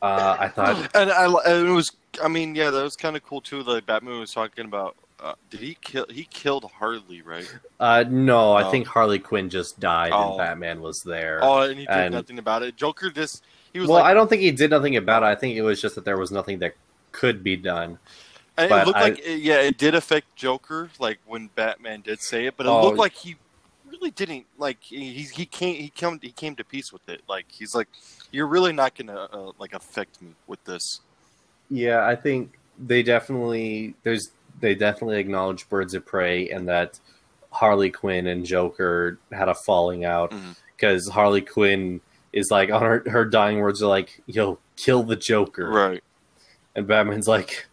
Uh, I thought. And, I, and it was, I mean, yeah, that was kind of cool too. Like Batman was talking about, uh, did he kill, he killed Harley, right? Uh, no, oh. I think Harley Quinn just died oh. and Batman was there. Oh, and he did and... nothing about it. Joker just, he was well, like. Well, I don't think he did nothing about it. I think it was just that there was nothing that could be done. And it looked I, like, it, yeah, it did affect Joker, like when Batman did say it, but it oh, looked like he really didn't, like he he came he came he came to peace with it. Like he's like, you're really not gonna uh, like affect me with this. Yeah, I think they definitely there's they definitely acknowledge Birds of Prey and that Harley Quinn and Joker had a falling out because mm-hmm. Harley Quinn is like on her her dying words are like, "Yo, kill the Joker," right? And Batman's like.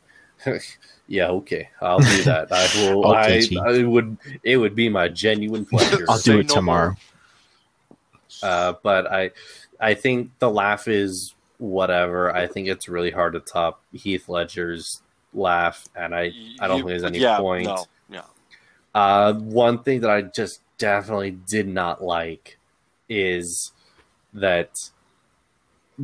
Yeah, okay. I'll do that. I will. I, I would. It would be my genuine pleasure. I'll do it no tomorrow. Uh, but I, I think the laugh is whatever. I think it's really hard to top Heath Ledger's laugh, and I, I don't you, think there's any yeah, point. No, no. Uh, one thing that I just definitely did not like is that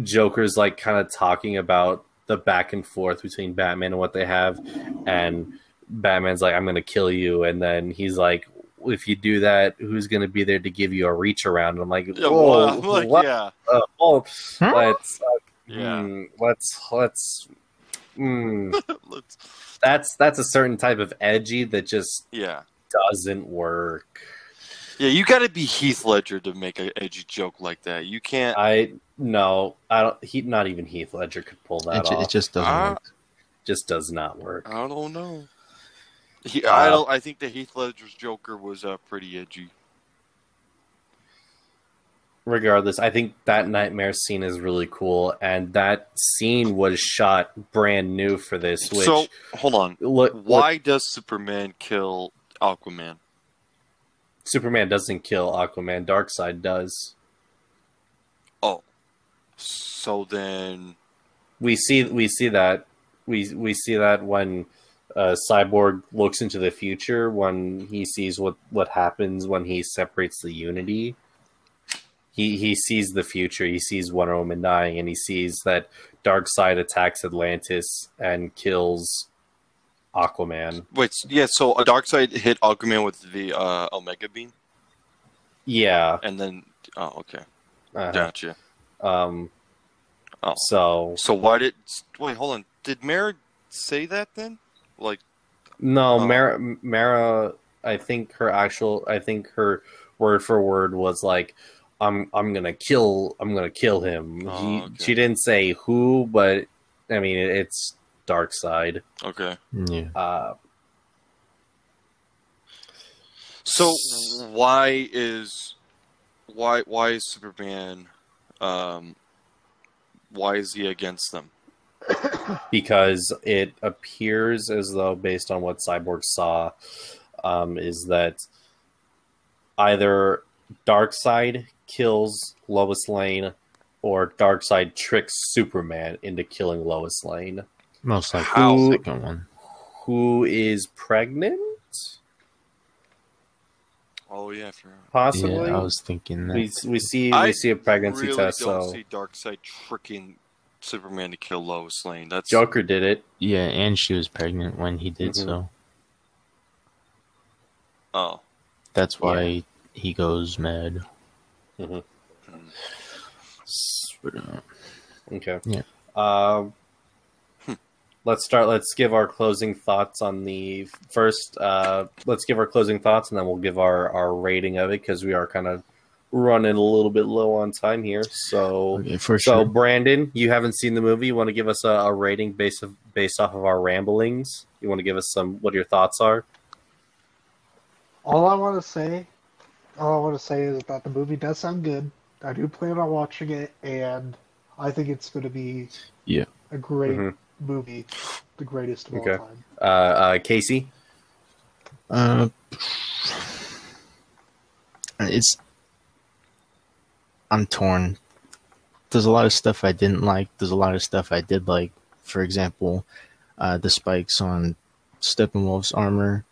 Joker's like kind of talking about the back and forth between Batman and what they have, and Batman's like, I'm going to kill you, and then he's like, if you do that, who's going to be there to give you a reach around? And I'm like, whoa, I'm like, what? Yeah. Uh, oh, huh? let's, uh, yeah. Mm, let's, let's, mm. let's, that's, that's a certain type of edgy that just yeah. doesn't work. Yeah. You got to be Heath Ledger to make an edgy joke like that. You can't, I no, I don't, he, not even Heath Ledger could pull that it, off. It just doesn't uh, work. Just does not work. I don't know. He, uh, I don't. I think the Heath Ledger's Joker was uh, pretty edgy. Regardless, I think that nightmare scene is really cool, and that scene was shot brand new for this. Which, so hold on. Look, why look, does Superman kill Aquaman? Superman doesn't kill Aquaman. Darkseid does. Oh, so then we see we see that we we see that when. Uh, Cyborg looks into the future when he sees what, what happens when he separates the unity. He he sees the future. He sees Wonder Woman dying, and he sees that Darkseid attacks Atlantis and kills Aquaman. Wait, yeah, so Darkseid hit Aquaman with the uh, Omega Beam? Yeah. And then... Oh, okay. Uh-huh. Gotcha. Um, oh. So... So why did... Wait, hold on. Did Mara say that then? Like, no, um, Mara, Mara. I think her actual, I think her word for word was like, "I'm, I'm gonna kill, I'm gonna kill him." Oh, he, okay. She didn't say who, but I mean, it, it's Darkseid. Okay. Yeah. Uh, so why is, why, why is Superman, um, why is he against them? Because it appears as though, based on what Cyborg saw, um, is that either Darkseid kills Lois Lane or Darkseid tricks Superman into killing Lois Lane. Most likely the second one. Who is pregnant? Oh yeah, sure. Possibly. Yeah, I was thinking that. We, we see I we see a pregnancy really test. I don't so. see Darkseid tricking Superman to kill Lois Lane. That's Joker did it. Yeah, and she was pregnant when he did mm-hmm. so. Oh, that's why yeah. he goes mad. Mm-hmm. Okay. Yeah. Um. Hmm. Let's start. Let's give our closing thoughts on the first. Uh, let's give our closing thoughts, and then we'll give our our rating of it because we are kind of. Running a little bit low on time here, so okay, for so sure. Brandon, you haven't seen the movie. You want to give us a, a rating based of based off of our ramblings? You want to give us some what your thoughts are? All I want to say, all I want to say is that the movie does sound good. I do plan on watching it, and I think it's going to be yeah a great mm-hmm. movie, the greatest of okay. all time. Uh, uh, Casey, uh, it's. I'm torn. There's a lot of stuff I didn't like. There's a lot of stuff I did like. For example, uh, the spikes on Steppenwolf's armor.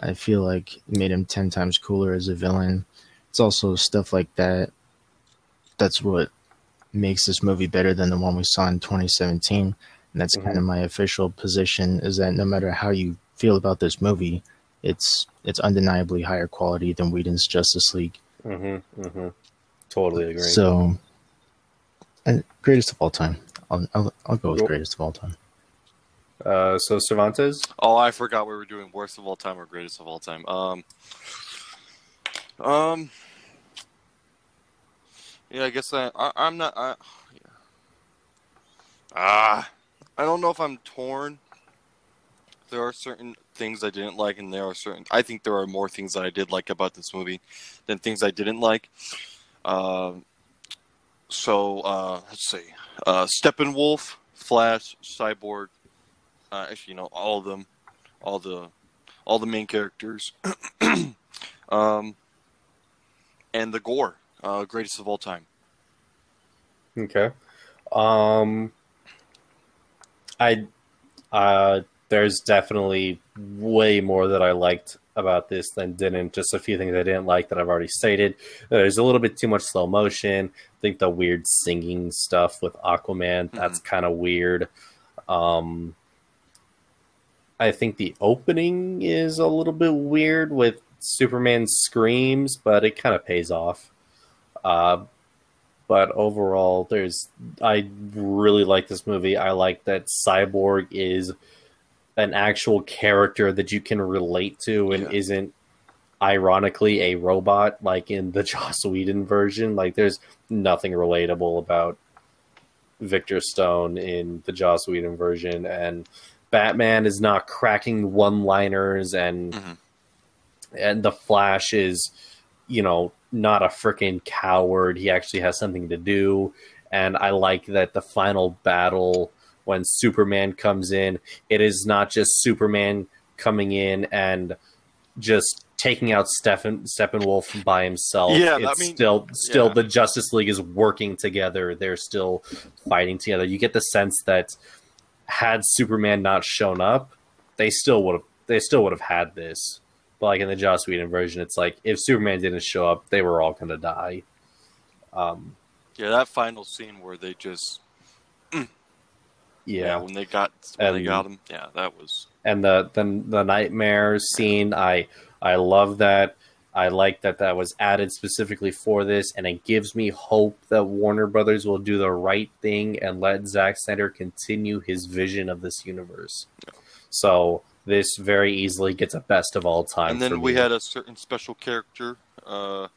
I feel like it made him ten times cooler as a villain. It's also stuff like that. That's what makes this movie better than the one we saw in twenty seventeen. And that's mm-hmm. kind of my official position, is that no matter how you feel about this movie, it's it's undeniably higher quality than Whedon's Justice League. Mm-hmm, mm-hmm. Totally agree. So, and greatest of all time. I'll, I'll, I'll go with greatest of all time. Uh, so Cervantes? Oh, I forgot we were doing worst of all time or greatest of all time. Um, um, yeah, I guess I, I I'm not. I, yeah. Ah, I don't know if I'm torn. There are certain things I didn't like, and there are certain. I think there are more things that I did like about this movie than things I didn't like. Um, uh, so, uh, let's see, uh, Steppenwolf, Flash, Cyborg, uh, actually, you know, all of them, all the, all the main characters, um, and the gore, uh, greatest of all time. Okay. Um, I, uh, there's definitely way more that I liked about this than didn't. Just a few things I didn't like that I've already stated. There's a little bit too much slow motion. I think the weird singing stuff with Aquaman, that's mm-hmm. kind of weird. Um, I think the opening is a little bit weird with Superman screams, but it kind of pays off. Uh, but overall, there's I really like this movie. I like that Cyborg is an actual character that you can relate to and yeah. isn't ironically a robot like in the Joss Whedon version. Like, there's nothing relatable about Victor Stone in the Joss Whedon version, and Batman is not cracking one-liners, and mm-hmm. and the Flash is, you know, not a freaking coward. He actually has something to do. And I like that the final battle, when Superman comes in, it is not just Superman coming in and just taking out Stephen, Steppenwolf by himself. Yeah, it's I mean, still, still yeah. the Justice League is working together. They're still fighting together. You get the sense that had Superman not shown up, they still would have. They still would have had this. But like in the Joss Whedon version, it's like if Superman didn't show up, they were all going to die. Um, yeah, that final scene where they just. Yeah. yeah, when they got when and, they got him, yeah, that was. And the the, the nightmare scene, I I love that. I like that that was added specifically for this, and it gives me hope that Warner Brothers will do the right thing and let Zack Snyder continue his vision of this universe. Yeah. So this very easily gets a best of all time. And then we had a certain special character uh,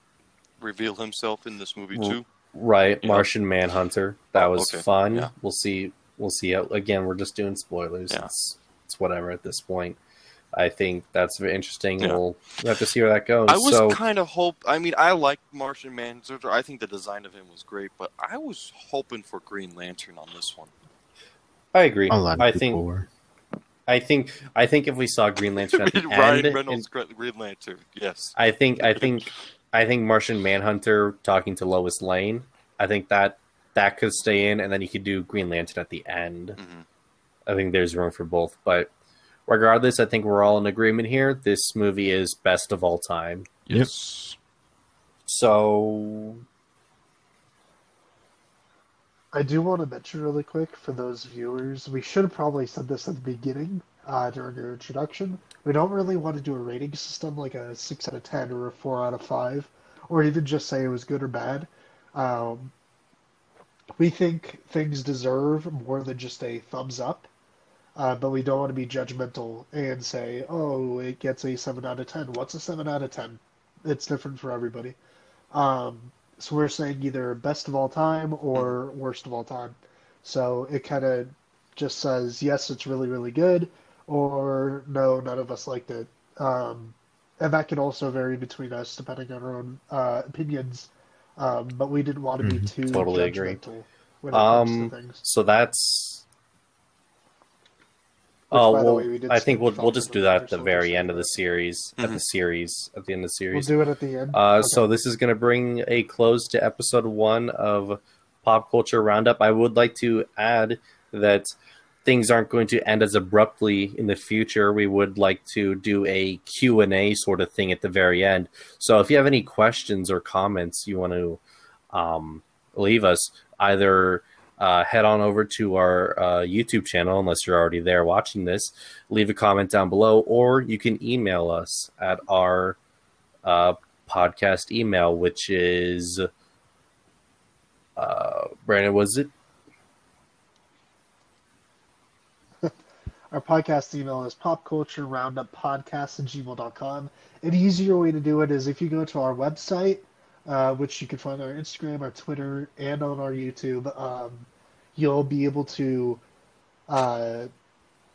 reveal himself in this movie too. Right, you Martian know? Manhunter. That was okay. fun. Yeah. We'll see. We'll see. Again, we're just doing spoilers. Yeah. It's, it's whatever at this point. I think that's very interesting. Yeah. We'll have to see where that goes. I was so, kind of hope. I mean, I liked Martian Manhunter. I think the design of him was great, but I was hoping for Green Lantern on this one. I agree. A lot of I people think, were. I think. I think if we saw Green Lantern at the Ryan end, Reynolds and, Green Lantern. Yes. I think. I think. I think Martian Manhunter talking to Lois Lane. I think that. That could stay in, and then you could do Green Lantern at the end. Mm-hmm. I think there's room for both, but regardless, I think we're all in agreement here. This movie is best of all time. Yes. So, I do want to mention really quick for those viewers, we should have probably said this at the beginning uh, during our introduction. We don't really want to do a rating system like a six out of ten or a four out of five, or even just say it was good or bad. Um, We think things deserve more than just a thumbs up, uh, but we don't want to be judgmental and say, oh, it gets a seven out of ten. What's a seven out of ten? It's different for everybody. Um, so we're saying either best of all time or worst of all time. So it kind of just says, yes, it's really, really good, or no, none of us liked it. Um, and that can also vary between us depending on our own uh, opinions. Um, but we didn't want to be too totally judgmental when it um, comes to things. So that's. Which, oh, well, way, we I think we'll we'll just do that at the very end of the series. Mm-hmm. At the series, at the end of the series, we'll do it at the end. Uh, okay. So this is going to bring a close to episode one of Pop Culture Roundup. I would like to add that things aren't going to end as abruptly in the future. We would like to do a Q and A sort of thing at the very end. So if you have any questions or comments you want to um, leave us, either uh, head on over to our uh, YouTube channel, unless you're already there watching this, leave a comment down below, or you can email us at our uh, podcast email, which is, uh, Brandon, was it? Our podcast email is popculturerounduppodcast at gmail dot com. An easier way to do it is if you go to our website, uh, which you can find on our Instagram, our Twitter, and on our YouTube, um, you'll be able to uh,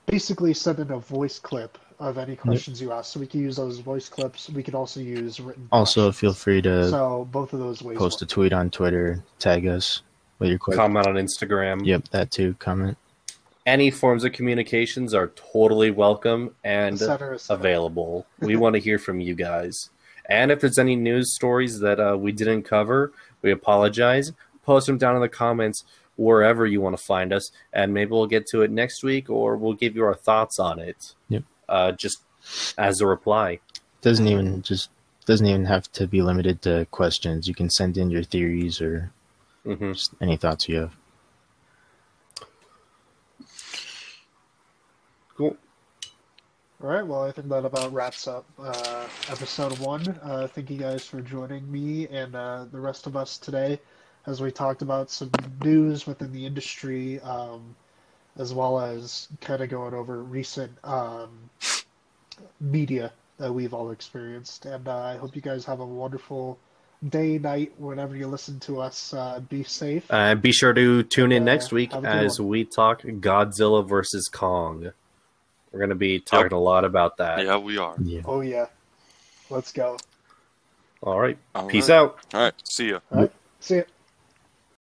basically send in a voice clip of any questions yep. you ask. So we can use those voice clips. We can also use written Also, questions. Feel free to so both of those ways post work. A tweet on Twitter, tag us with your question. Comment on Instagram. Yep, that too, comment. Any forms of communications are totally welcome and et cetera, et cetera. Available. We want to hear from you guys. And if there's any news stories that uh, we didn't cover, we apologize. Post them down in the comments wherever you want to find us, and maybe we'll get to it next week, or we'll give you our thoughts on it. Yep. Uh, just as a reply. Doesn't even just doesn't even have to be limited to questions. You can send in your theories or mm-hmm. just any thoughts you have. All right, well, I think that about wraps up uh, episode one. Uh, thank you guys for joining me and uh, the rest of us today as we talked about some news within the industry, um, as well as kind of going over recent um, media that we've all experienced. And uh, I hope you guys have a wonderful day, night, whenever you listen to us. Uh, be safe. Uh, be sure to tune in uh, next week as one. we talk Godzilla versus Kong. We're going to be talking yep. a lot about that. Yeah, we are. Yeah. Oh, yeah. Let's go. All right. All Peace right. out. All right. See ya. All right. See ya.